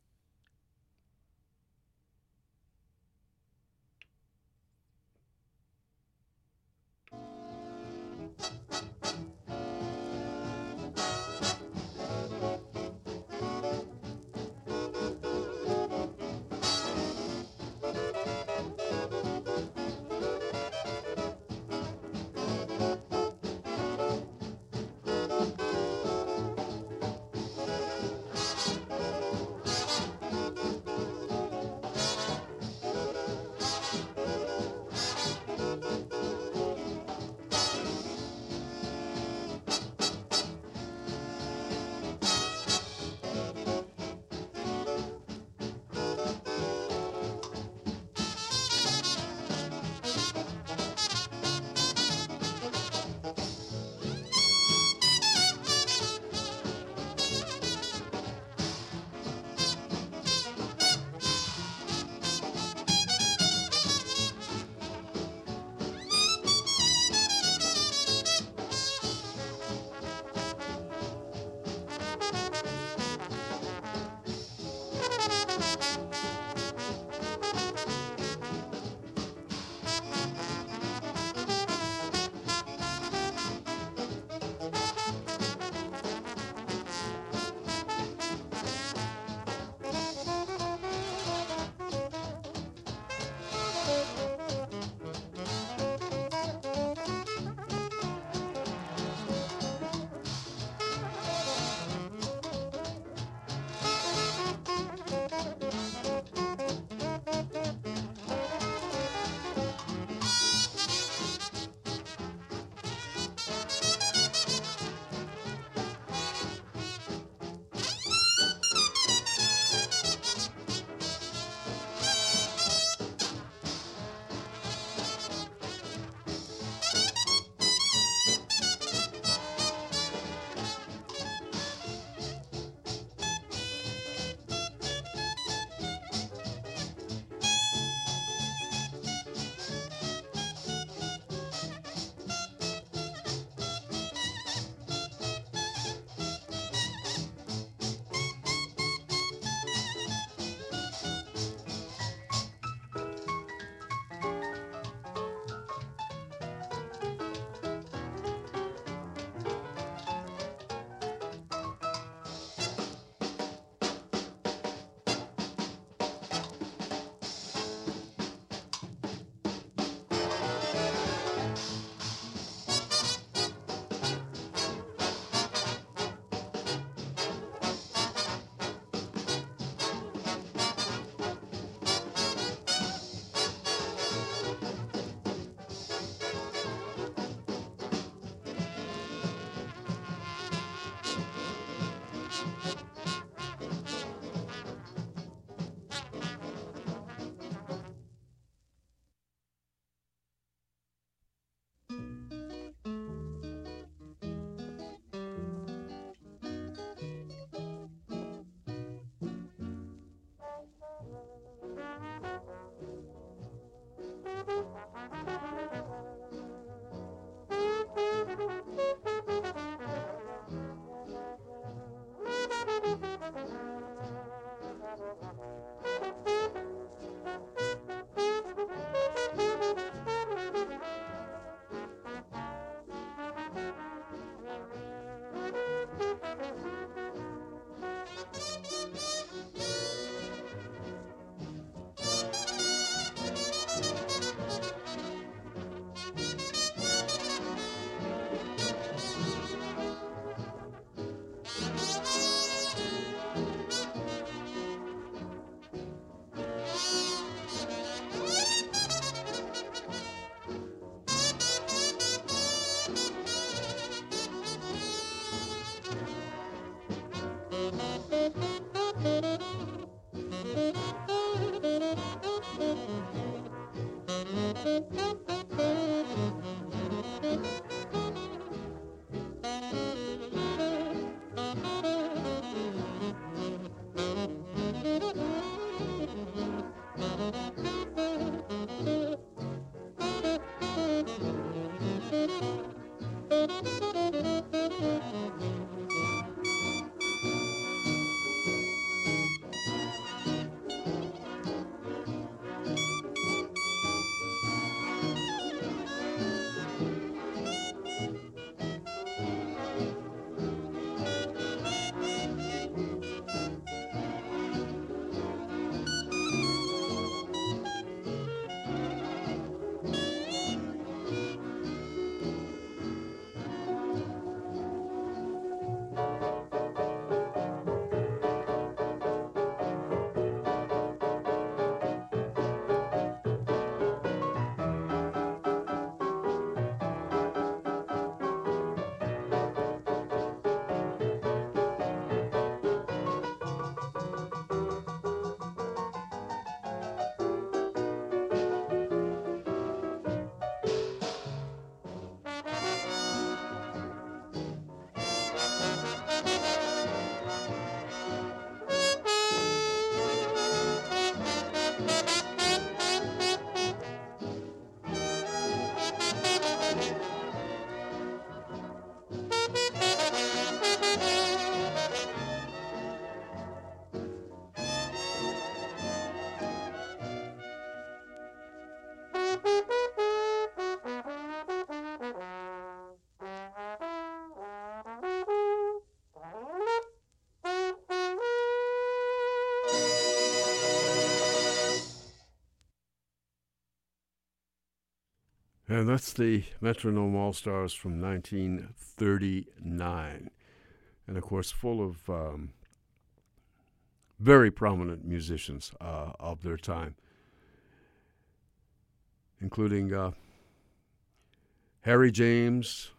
And that's the Metronome All-Stars from 1939. And, of course, full of very prominent musicians of their time, including Harry James,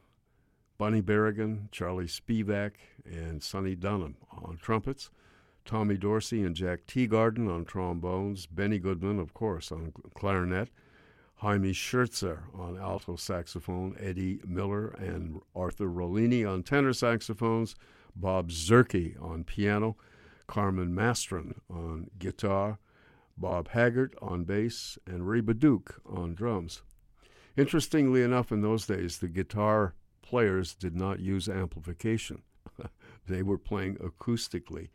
Bunny Berrigan, Charlie Spivak, and Sonny Dunham on trumpets, Tommy Dorsey and Jack Teagarden on trombones, Benny Goodman, of course, on clarinet, Jaime Schertzer on alto saxophone, Eddie Miller and Arthur Rollini on tenor saxophones, Bob Zurke on piano, Carmen Mastron on guitar, Bob Haggart on bass, and Ray Bauduc on drums. Interestingly enough, in those days, the guitar players did not use amplification. They were playing acoustically.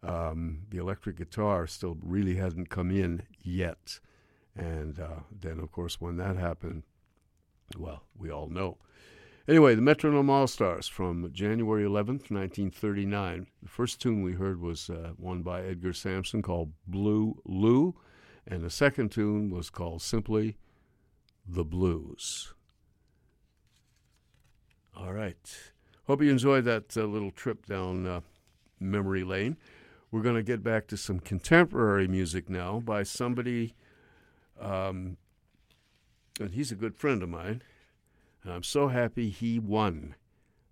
The electric guitar still really hadn't come in yet. And then, of course, when that happened, well, we all know. Anyway, the Metronome All-Stars from January 11th, 1939. The first tune we heard was one by Edgar Sampson called Blue Lou, and the second tune was called simply The Blues. All right. Hope you enjoyed that little trip down memory lane. We're going to get back to some contemporary music now by somebody... and he's a good friend of mine, and I'm so happy he won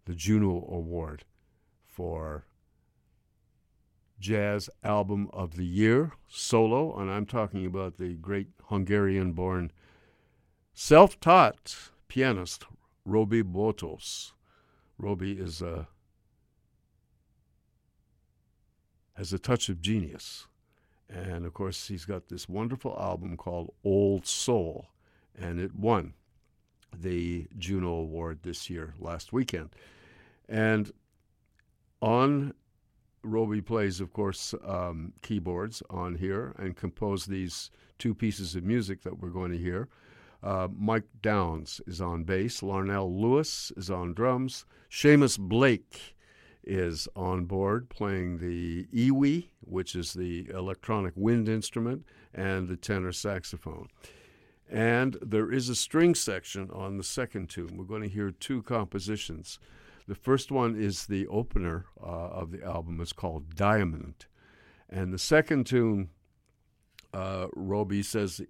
the Juno Award for Jazz Album of the Year, solo, and I'm talking about the great Hungarian-born self-taught pianist Roby Botos. Roby is has a touch of genius. And, of course, he's got this wonderful album called Old Soul, and it won the Juno Award this year, last weekend. And on Roby plays, of course, keyboards on here and composed these two pieces of music that we're going to hear. Mike Downs is on bass. Larnell Lewis is on drums. Seamus Blake is on board playing the iwi, which is the electronic wind instrument, and the tenor saxophone. And there is a string section on the second tune. We're going to hear two compositions. The first one is the opener of the album. It's called Diamond. And the second tune, Roby says,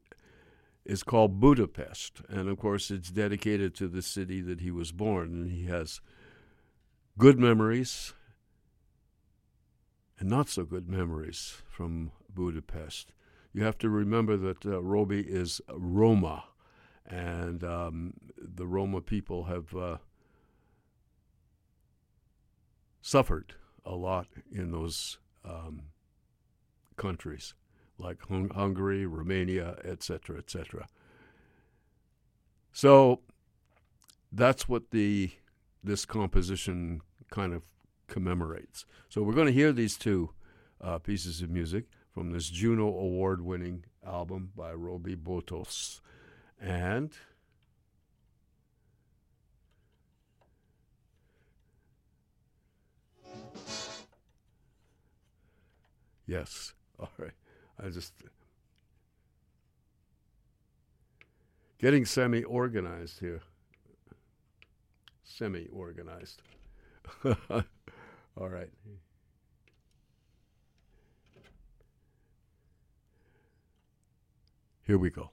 is called Budapest. And, of course, it's dedicated to the city that he was born, and he has good memories and not so good memories from Budapest. You have to remember that Roby is Roma, and the Roma people have suffered a lot in those countries, like Hungary, Romania, etc., etc. So that's what this composition kind of commemorates. So we're going to hear these two pieces of music from this Juno Award-winning album by Roby Botos. And yes, all right. I just getting semi-organized here. Semi-organized. All right. Here we go.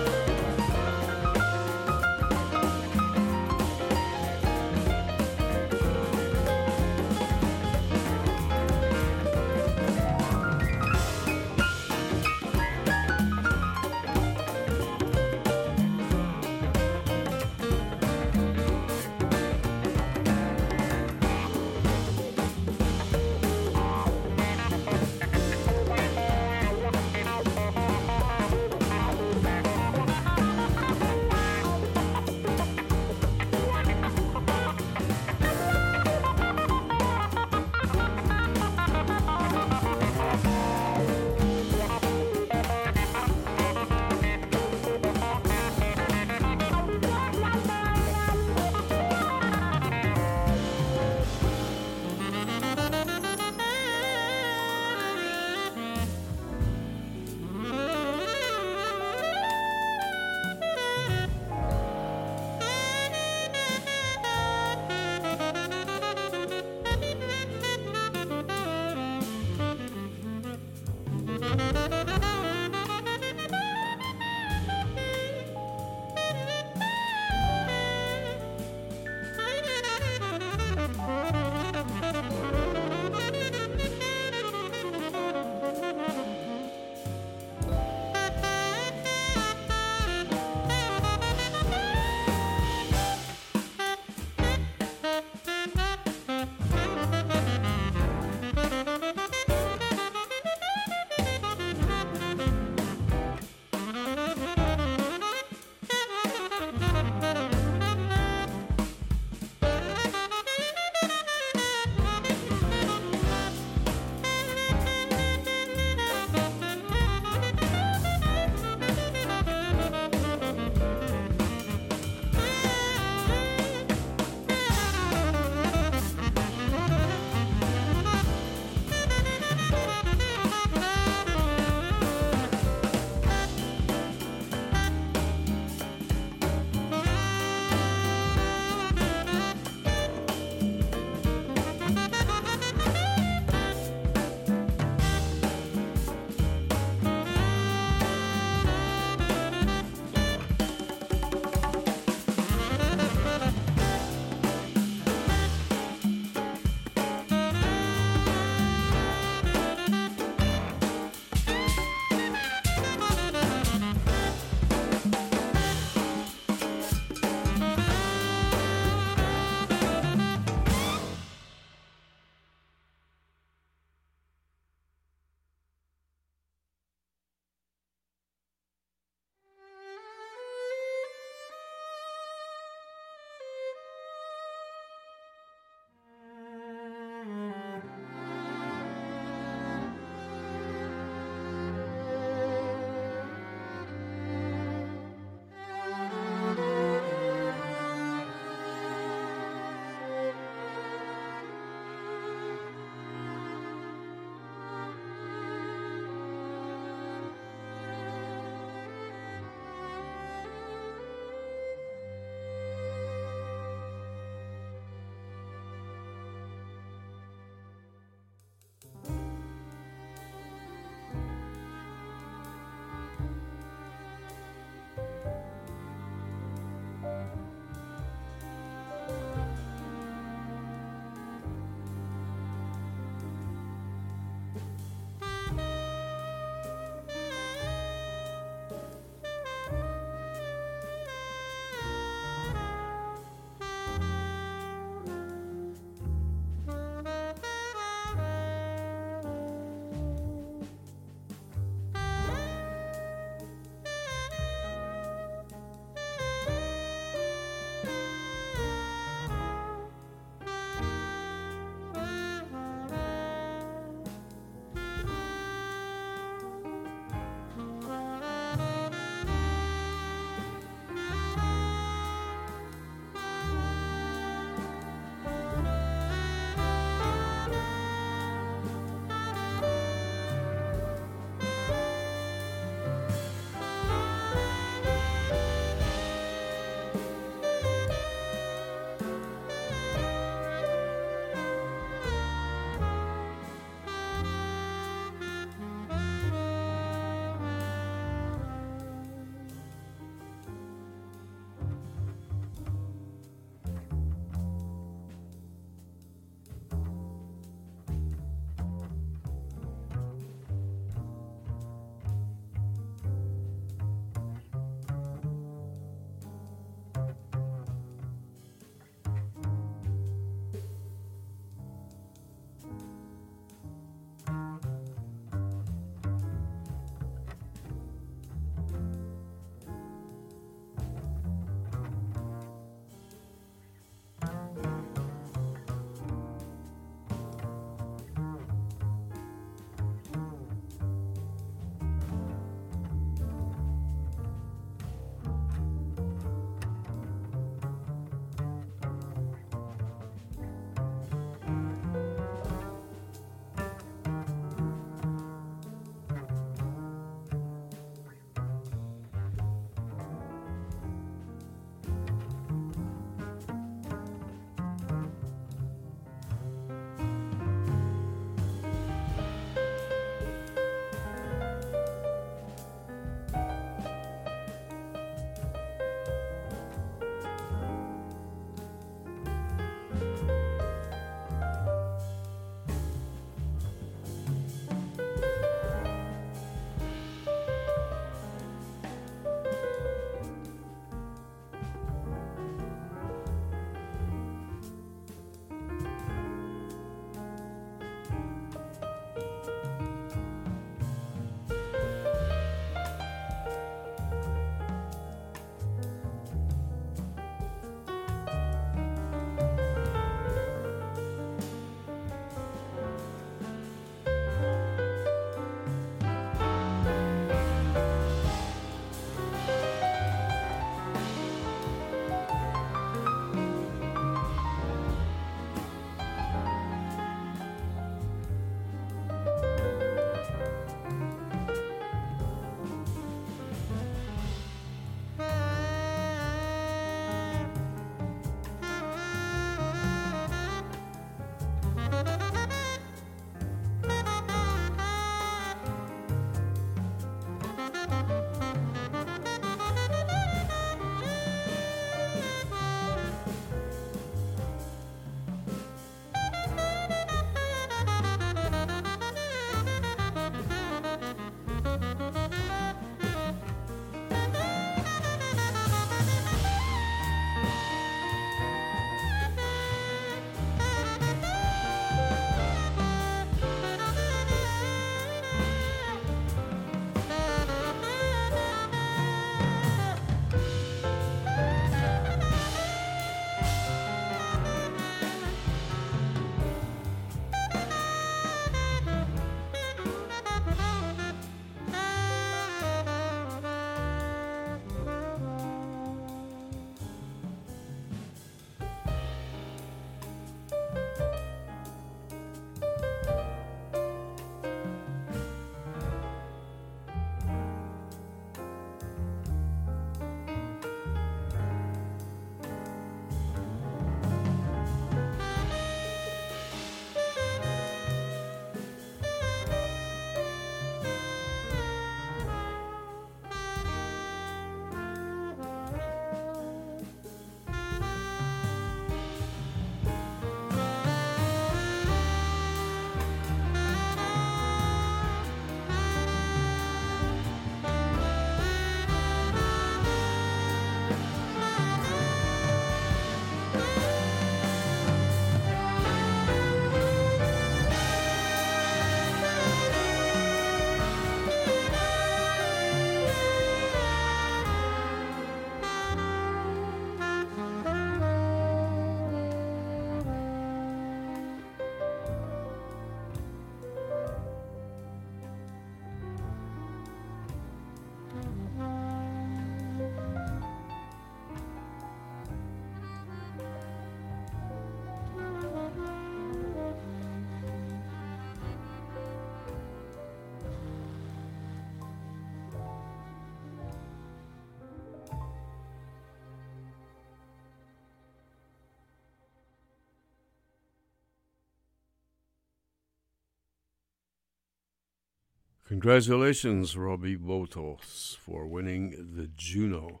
Congratulations, Roby Botos, for winning the Juno.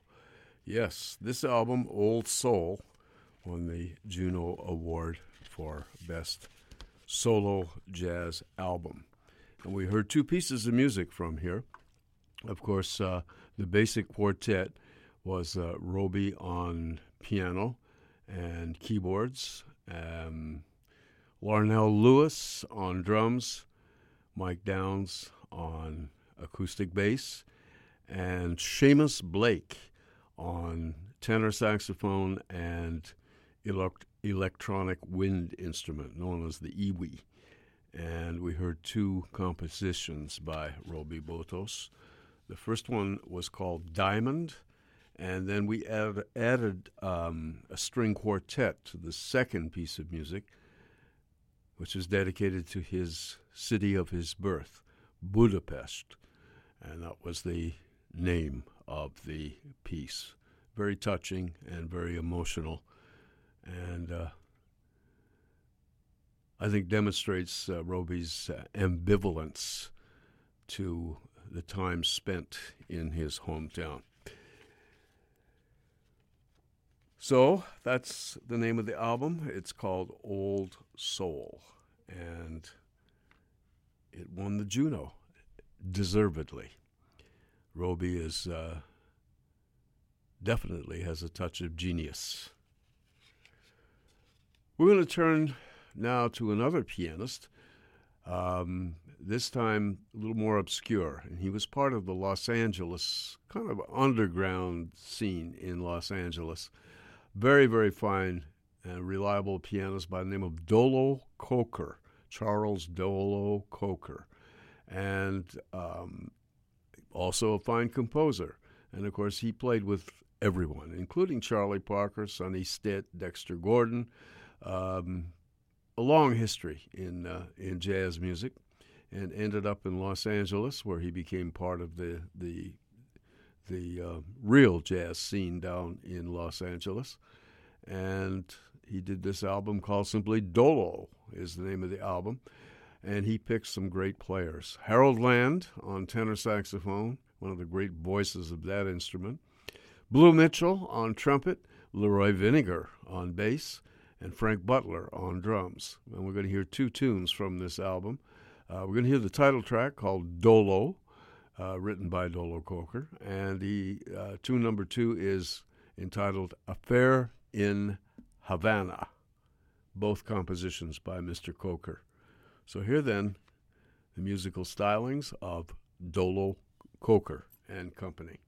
Yes, this album, Old Soul, won the Juno Award for Best Solo Jazz Album. And we heard two pieces of music from here. Of course, the basic quartet was Roby on piano and keyboards, Larnell Lewis on drums, Mike Downs on acoustic bass, and Seamus Blake on tenor saxophone and electronic wind instrument known as the iwi. And we heard two compositions by Roby Botos. The first one was called Diamond, and then we added a string quartet to the second piece of music, which is dedicated to his city of his birth, Budapest, and that was the name of the piece. Very touching and very emotional, and I think demonstrates Roby's ambivalence to the time spent in his hometown. So that's the name of the album. It's called Old Soul, and it won the Juno, deservedly. Roby is definitely has a touch of genius. We're going to turn now to another pianist, this time a little more obscure. And he was part of the Los Angeles, kind of underground scene in Los Angeles. Very, very fine and reliable pianist by the name of Dolo Coker, Charles Dolo Coker, and also a fine composer. And, of course, he played with everyone, including Charlie Parker, Sonny Stitt, Dexter Gordon. A long history in jazz music, and ended up in Los Angeles, where he became part of the real jazz scene down in Los Angeles. And he did this album called simply Dolo, is the name of the album. And he picked some great players. Harold Land on tenor saxophone, one of the great voices of that instrument. Blue Mitchell on trumpet, Leroy Vinnegar on bass, and Frank Butler on drums. And we're going to hear two tunes from this album. We're going to hear the title track called Dolo, written by Dolo Coker. And the tune number two is entitled Affair in Havana, both compositions by Mr. Coker. So here then, the musical stylings of Dolo Coker and Company.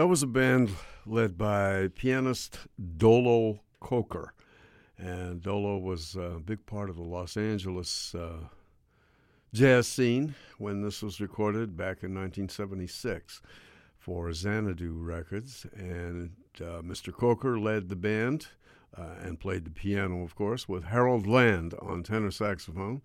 That was a band led by pianist Dolo Coker. And Dolo was a big part of the Los Angeles jazz scene when this was recorded back in 1976 for Xanadu Records. And Mr. Coker led the band and played the piano, of course, with Harold Land on tenor saxophone,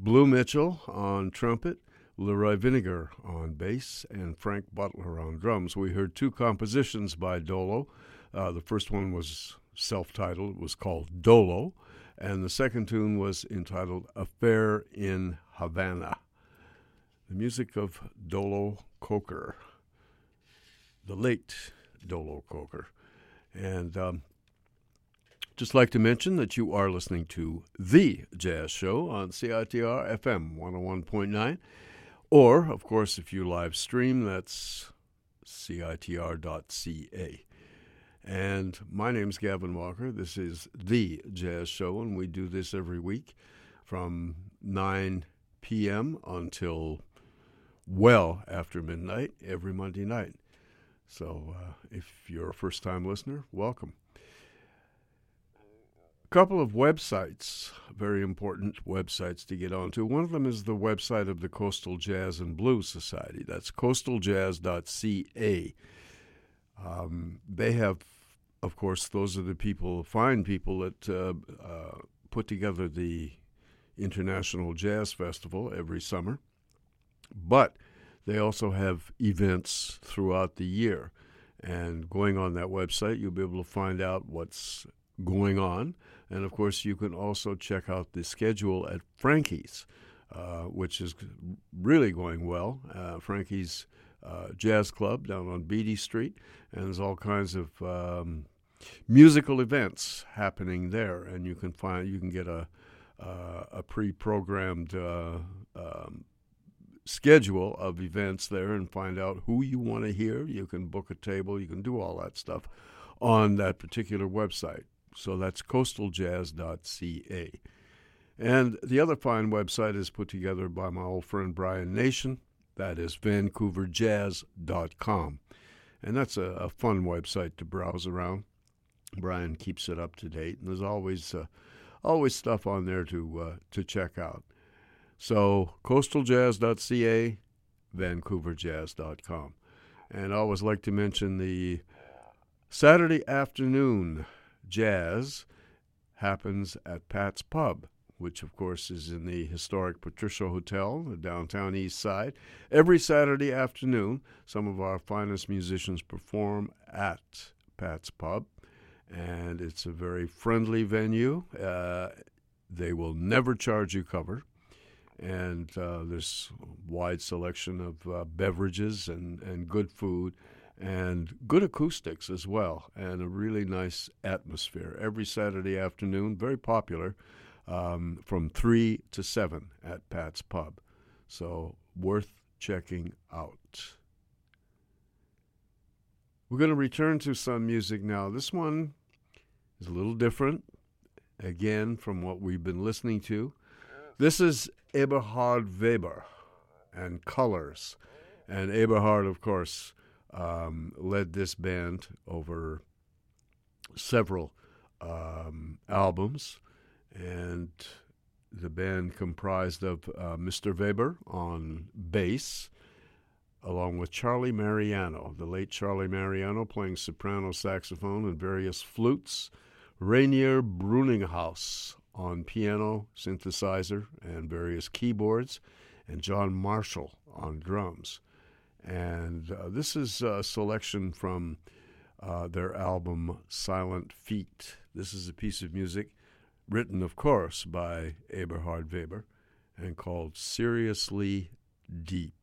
Blue Mitchell on trumpet, Leroy Vinegar on bass, and Frank Butler on drums. We heard two compositions by Dolo. The first one was self-titled. It was called Dolo. And the second tune was entitled Affair in Havana. The music of Dolo Coker, the late Dolo Coker. And just like to mention that you are listening to The Jazz Show on CITR FM 101.9. Or, of course, if you live stream, that's CITR.ca. And my name's Gavin Walker. This is The Jazz Show, and we do this every week from 9 p.m. until well after midnight every Monday night. So if you're a first-time listener, welcome. A couple of websites, very important websites to get onto. One of them is the website of the Coastal Jazz and Blues Society. That's coastaljazz.ca. They have, of course, those are the people, fine people that put together the International Jazz Festival every summer. But they also have events throughout the year. And going on that website, you'll be able to find out what's going on. And, of course, you can also check out the schedule at Frankie's, which is really going well. Frankie's Jazz Club down on Beatty Street, and there's all kinds of musical events happening there, and you can find you can get a pre-programmed schedule of events there and find out who you want to hear. You can book a table, you can do all that stuff on that particular website. So that's coastaljazz.ca. And the other fine website is put together by my old friend Brian Nation. That is VancouverJazz.com. And that's a fun website to browse around. Brian keeps it up to date. And there's always stuff on there to check out. So coastaljazz.ca, VancouverJazz.com. And I always like to mention the Saturday afternoon jazz happens at Pat's Pub, which, of course, is in the historic Patricia Hotel, the downtown east side. Every Saturday afternoon, some of our finest musicians perform at Pat's Pub, and it's a very friendly venue. They will never charge you cover, and there's a wide selection of beverages and good food and good acoustics as well, and a really nice atmosphere. Every Saturday afternoon, very popular. From 3 to 7 at Pat's Pub. So worth checking out. We're going to return to some music now. This one is a little different, again, from what we've been listening to. This is Eberhard Weber and Colors. And Eberhard, of course, led this band over several albums. And the band comprised of Mr. Weber on bass, along with Charlie Mariano, the late Charlie Mariano, playing soprano saxophone and various flutes, Rainier Bruninghaus on piano, synthesizer, and various keyboards, and John Marshall on drums. And this is a selection from their album Silent Feet. This is a piece of music written, of course, by Eberhard Weber, and called Seriously Deep.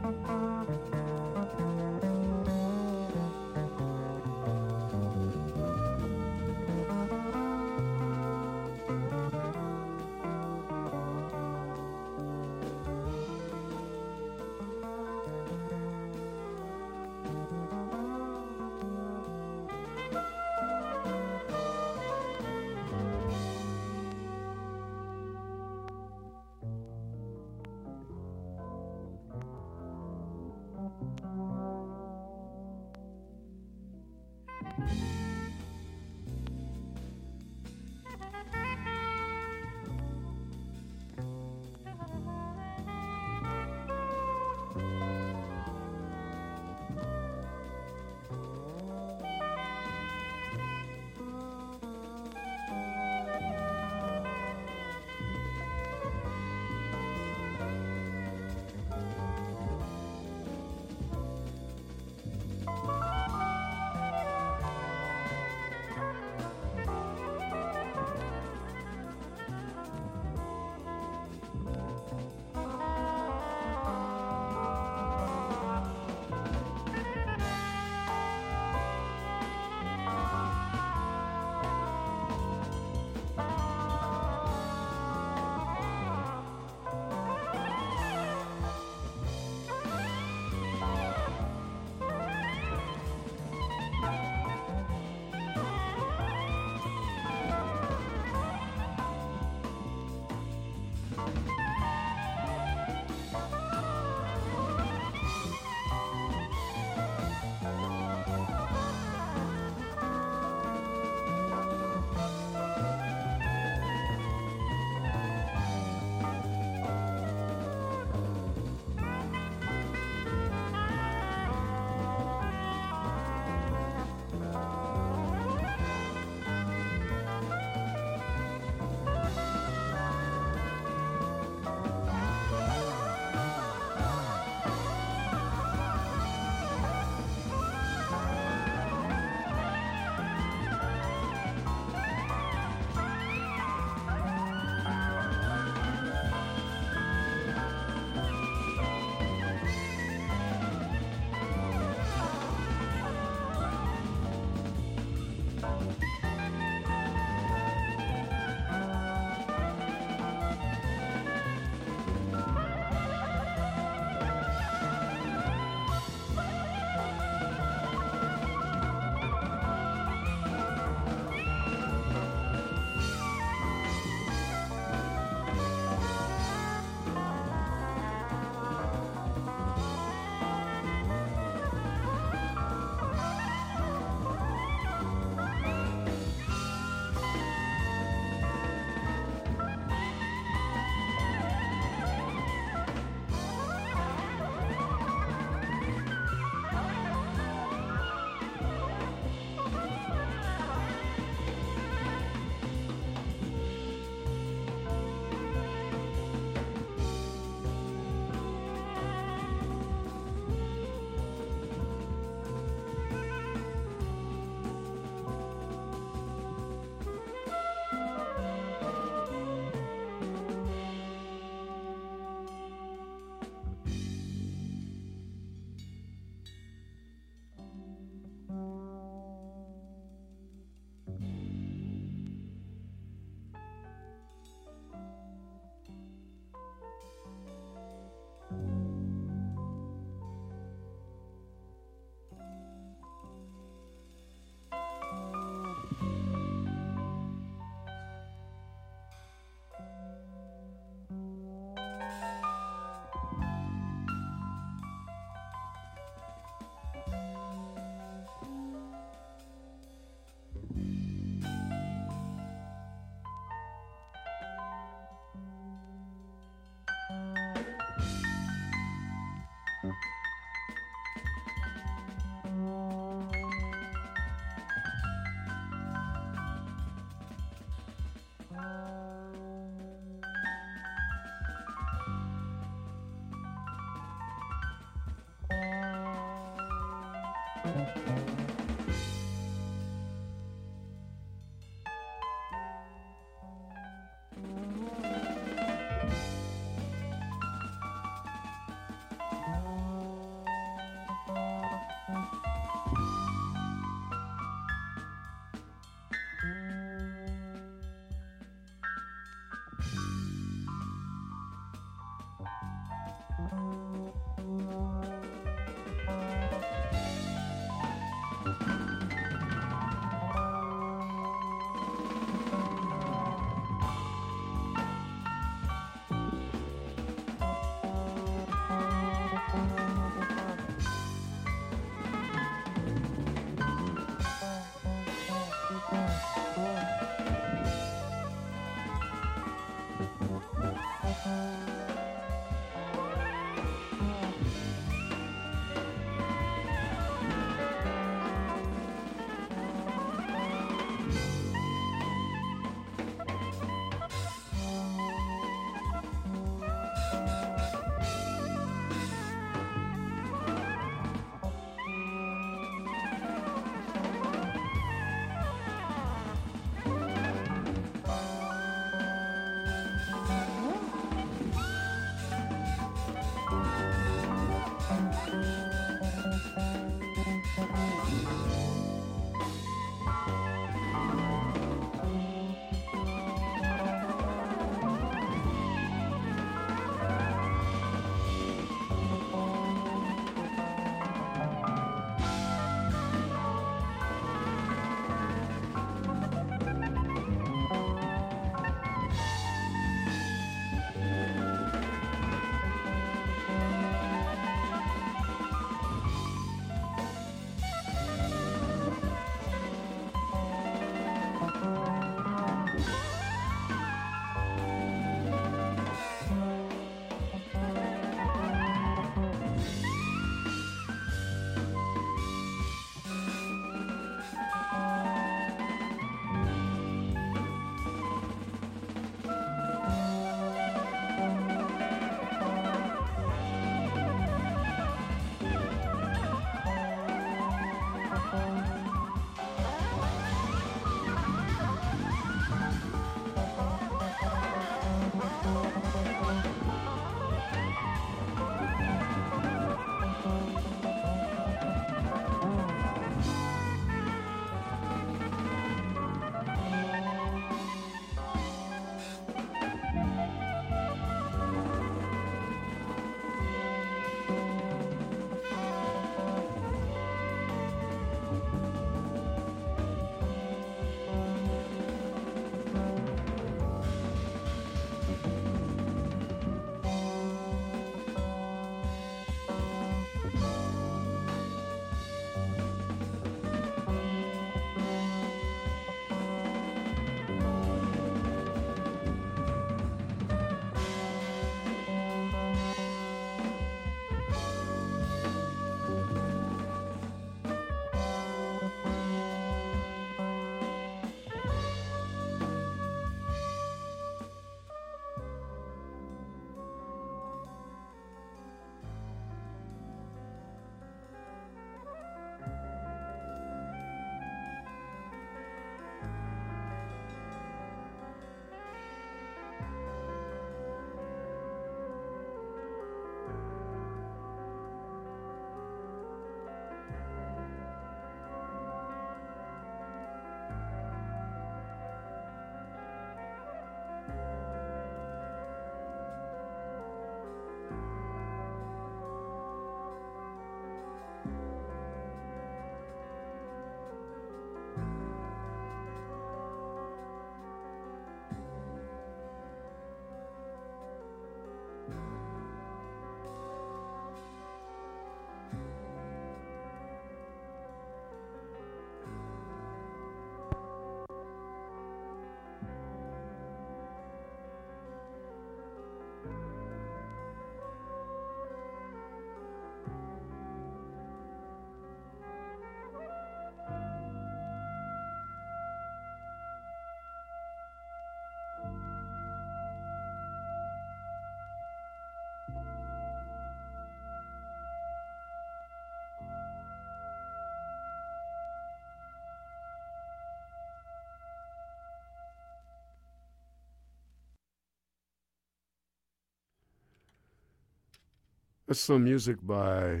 That's some music by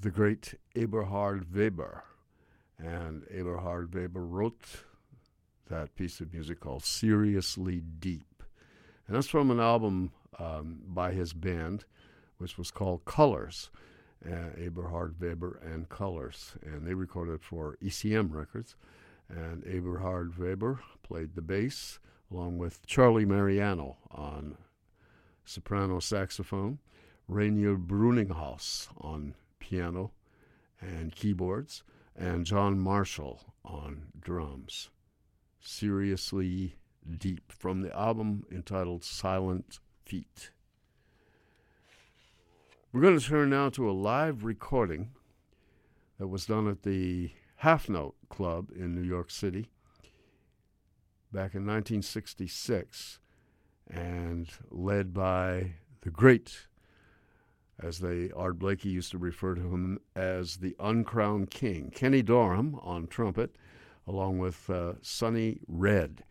the great Eberhard Weber. And Eberhard Weber wrote that piece of music called Seriously Deep. And that's from an album by his band, which was called Colors, Eberhard Weber and Colors. And they recorded for ECM Records. And Eberhard Weber played the bass along with Charlie Mariano on soprano saxophone, Rainier Bruninghaus on piano and keyboards, and John Marshall on drums. Seriously Deep, from the album entitled Silent Feet. We're going to turn now to a live recording that was done at the Half Note Club in New York City back in 1966, and led by the great, as they Art Blakey used to refer to him as, the uncrowned king, Kenny Dorham on trumpet, along with Sonny Red,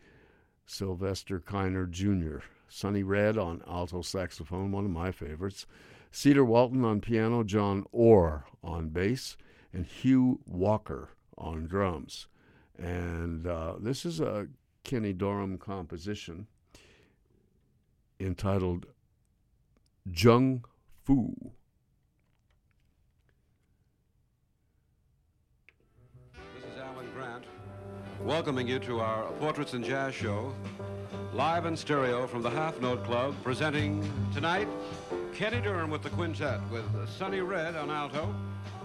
Sylvester Kiner Jr., Sonny Red on alto saxophone, one of my favorites, Cedar Walton on piano, John Orr on bass, and Hugh Walker on drums. And this is a Kenny Dorham composition entitled Jung Fu. This is Alan Grant, welcoming you to our Portraits in Jazz show, live in stereo from the Half Note Club, presenting tonight Kenny Dorham with the quintet, with Sonny Red on alto,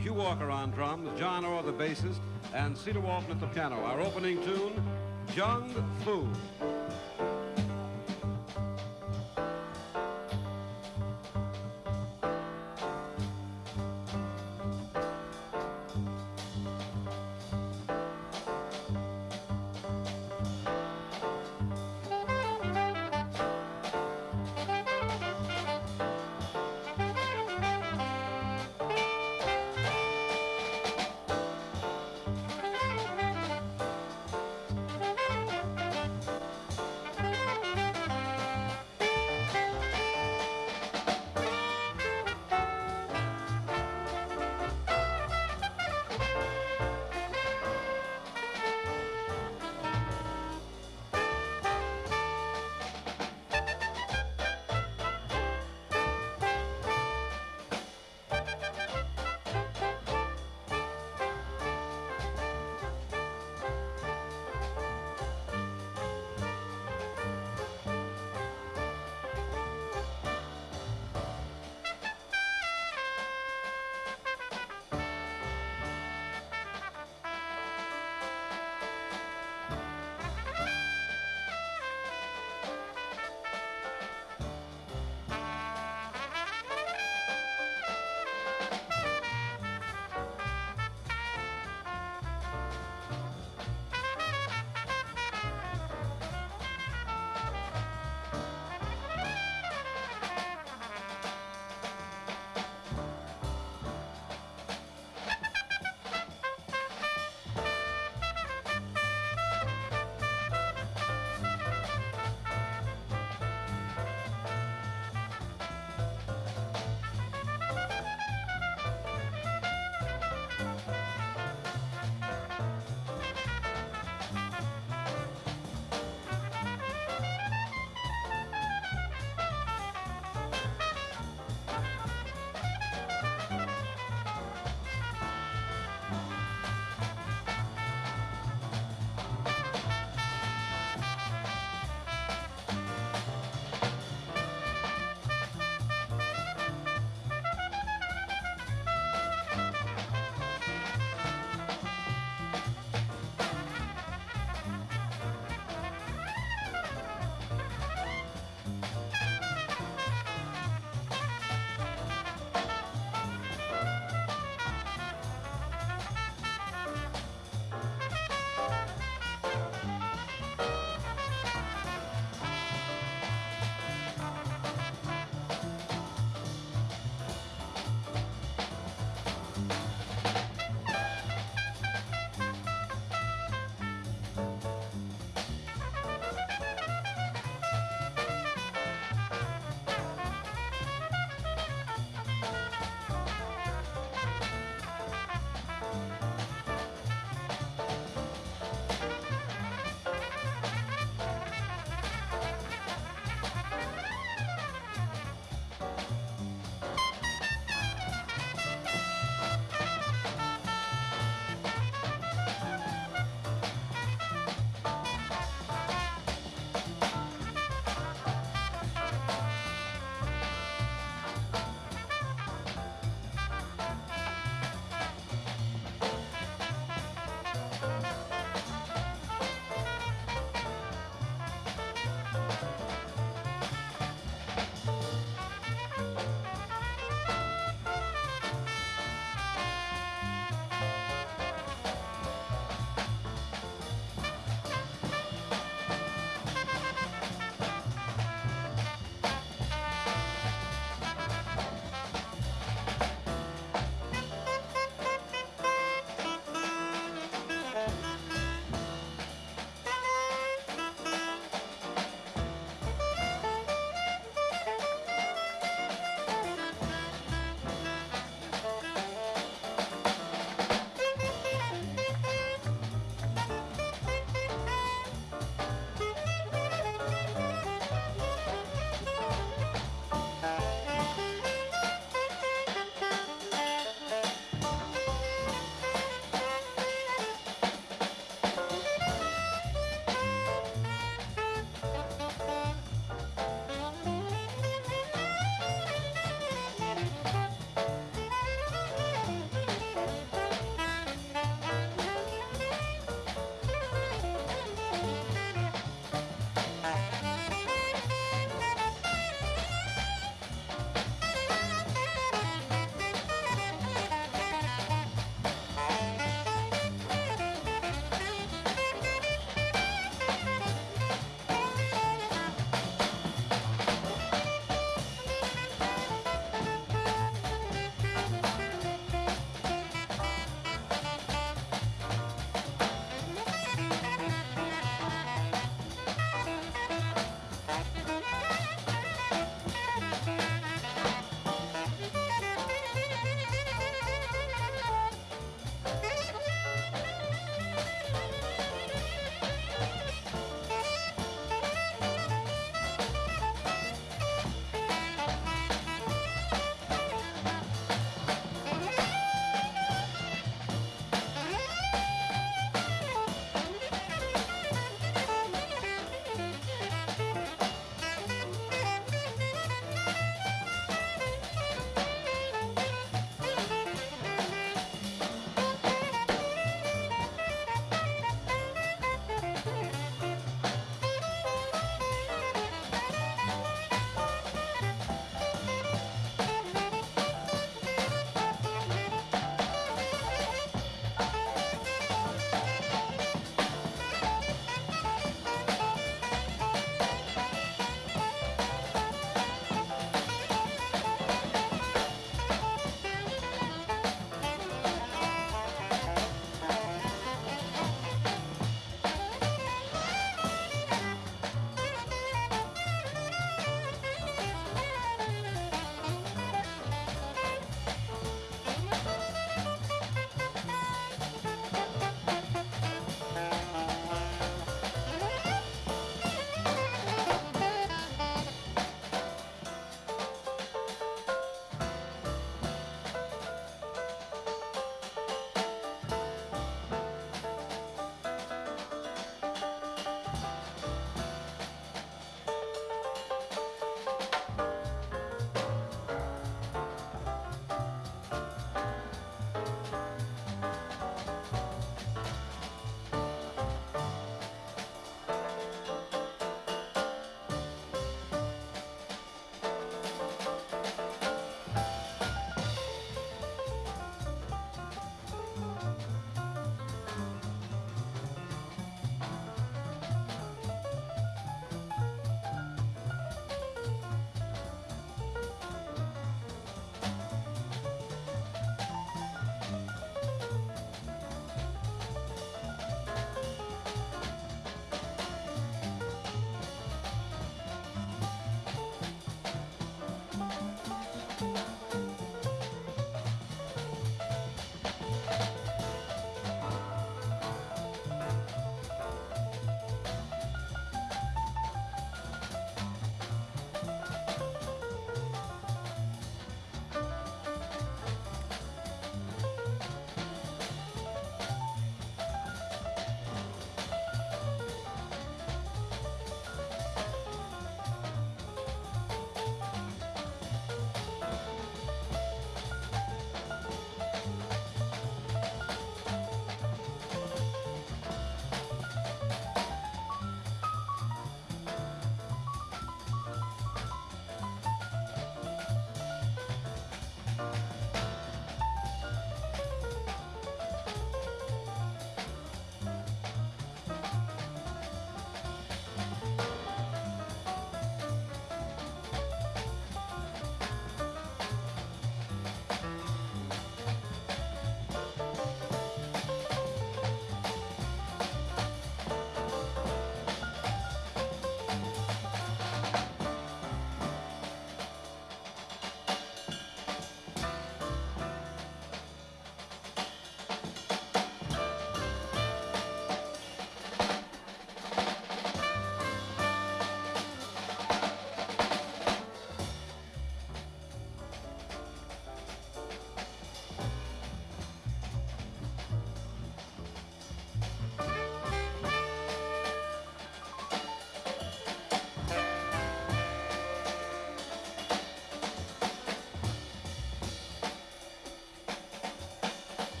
Hugh Walker on drums, John Orr the bassist, and Cedar Walton at the piano. Our opening tune, Jung Fu.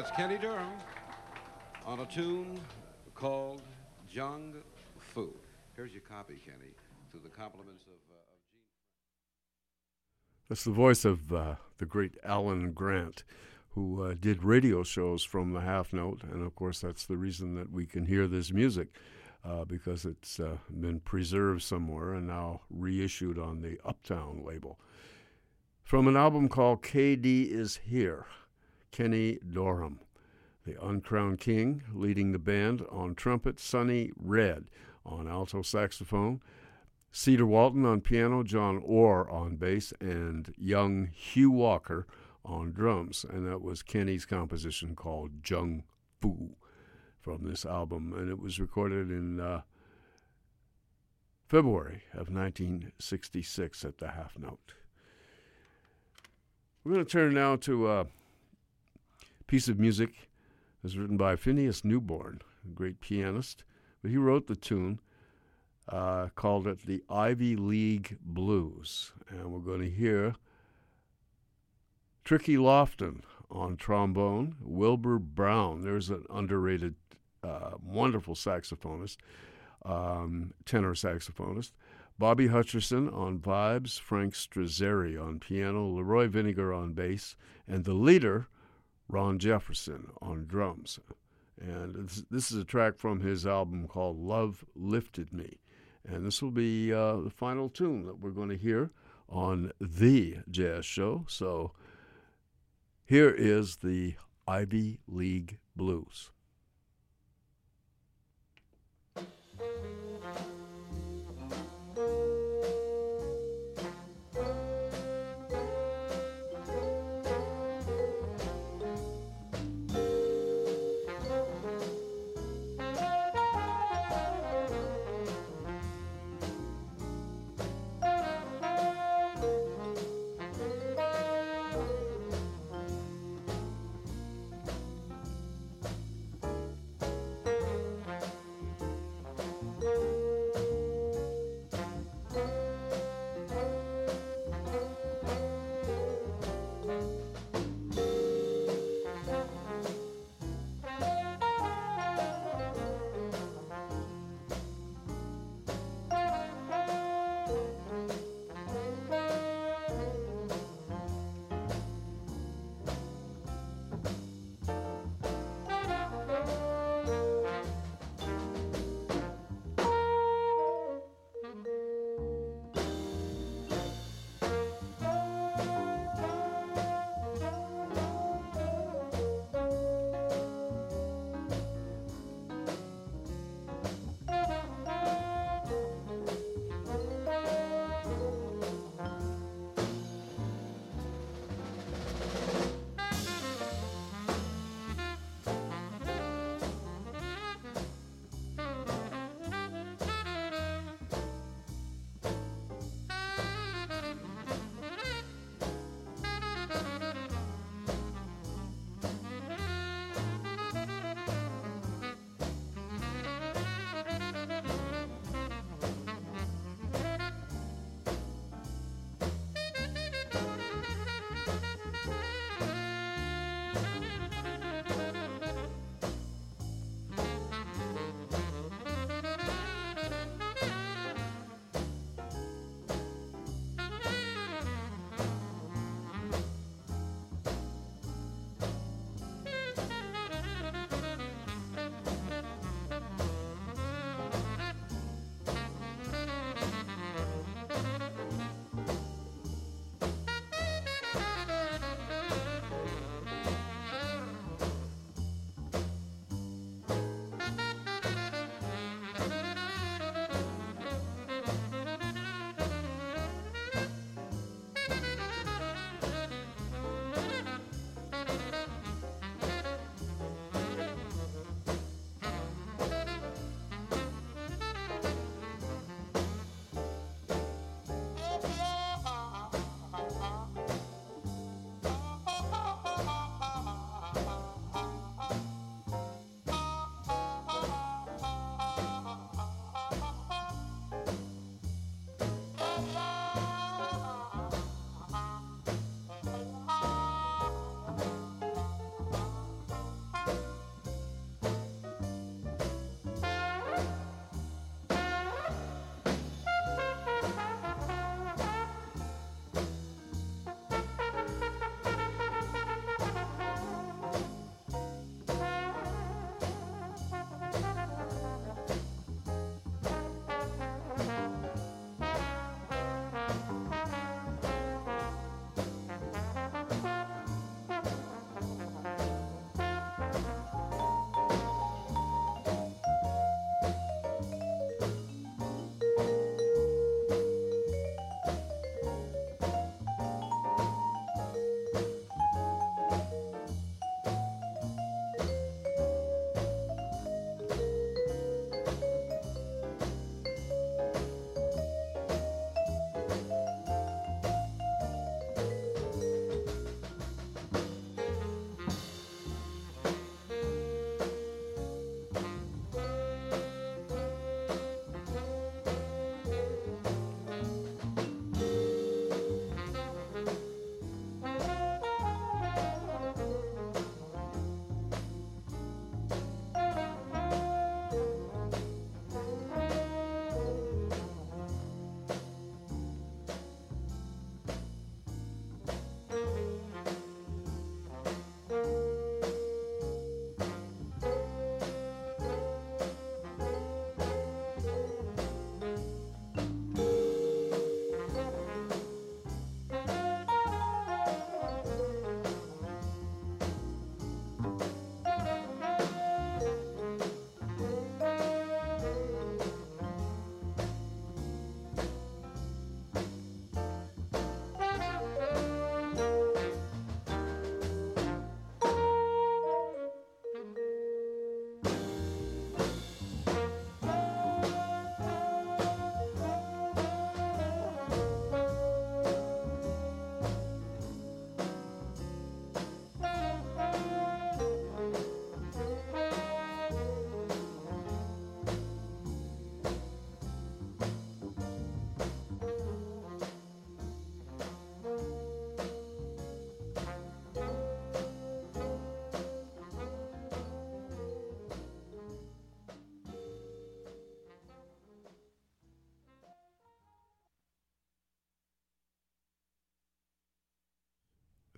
That's Kenny Durham on a tune called Jung Fu. Here's your copy, Kenny, to the compliments of Gene. That's the voice of the great Alan Grant, who did radio shows from the half note, and of course that's the reason that we can hear this music, because it's been preserved somewhere and now reissued on the Uptown label. From an album called KD Is Here, Kenny Dorham, the uncrowned king, leading the band on trumpet, Sonny Red on alto saxophone, Cedar Walton on piano, John Orr on bass, and young Hugh Walker on drums. And that was Kenny's composition called Jung Fu from this album. And it was recorded in February of 1966 at the Half Note. We're going to turn now to a piece of music that's written by Phineas Newborn, a great pianist. But he wrote the tune, called it the Ivy League Blues. And we're going to hear Tricky Lofton on trombone, Wilbur Brown. There's an underrated, wonderful saxophonist, tenor saxophonist. Bobby Hutcherson on vibes, Frank Strazzeri on piano, Leroy Vinegar on bass, and the leader, Ron Jefferson on drums. And this is a track from his album called Love Lifted Me. And this will be the final tune that we're going to hear on The Jazz Show. So here is the Ivy League Blues.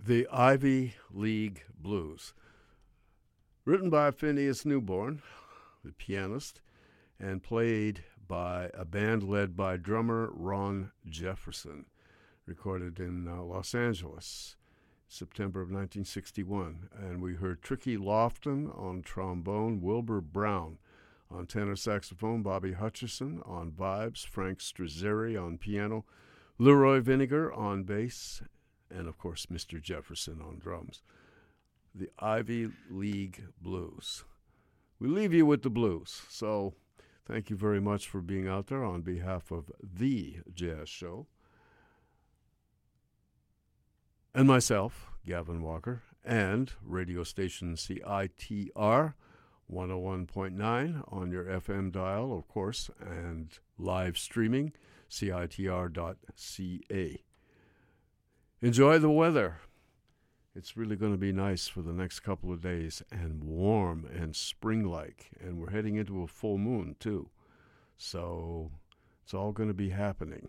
The Ivy League Blues, written by Phineas Newborn, the pianist, and played by a band led by drummer Ron Jefferson, recorded in Los Angeles, September of 1961. And we heard Tricky Lofton on trombone, Wilbur Brown on tenor saxophone, Bobby Hutcherson on vibes, Frank Strazzeri on piano, Leroy Vinegar on bass, and, of course, Mr. Jefferson on drums. The Ivy League Blues. We leave you with the blues. So thank you very much for being out there on behalf of The Jazz Show and myself, Gavin Walker, and radio station CITR 101.9 on your FM dial, of course, and live streaming, CITR.ca. Enjoy the weather. It's really going to be nice for the next couple of days, and warm and spring-like. And we're heading into a full moon, too. So it's all going to be happening.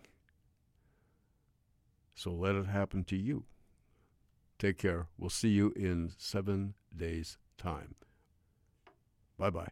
So let it happen to you. Take care. We'll see you in 7 days' time. Bye-bye.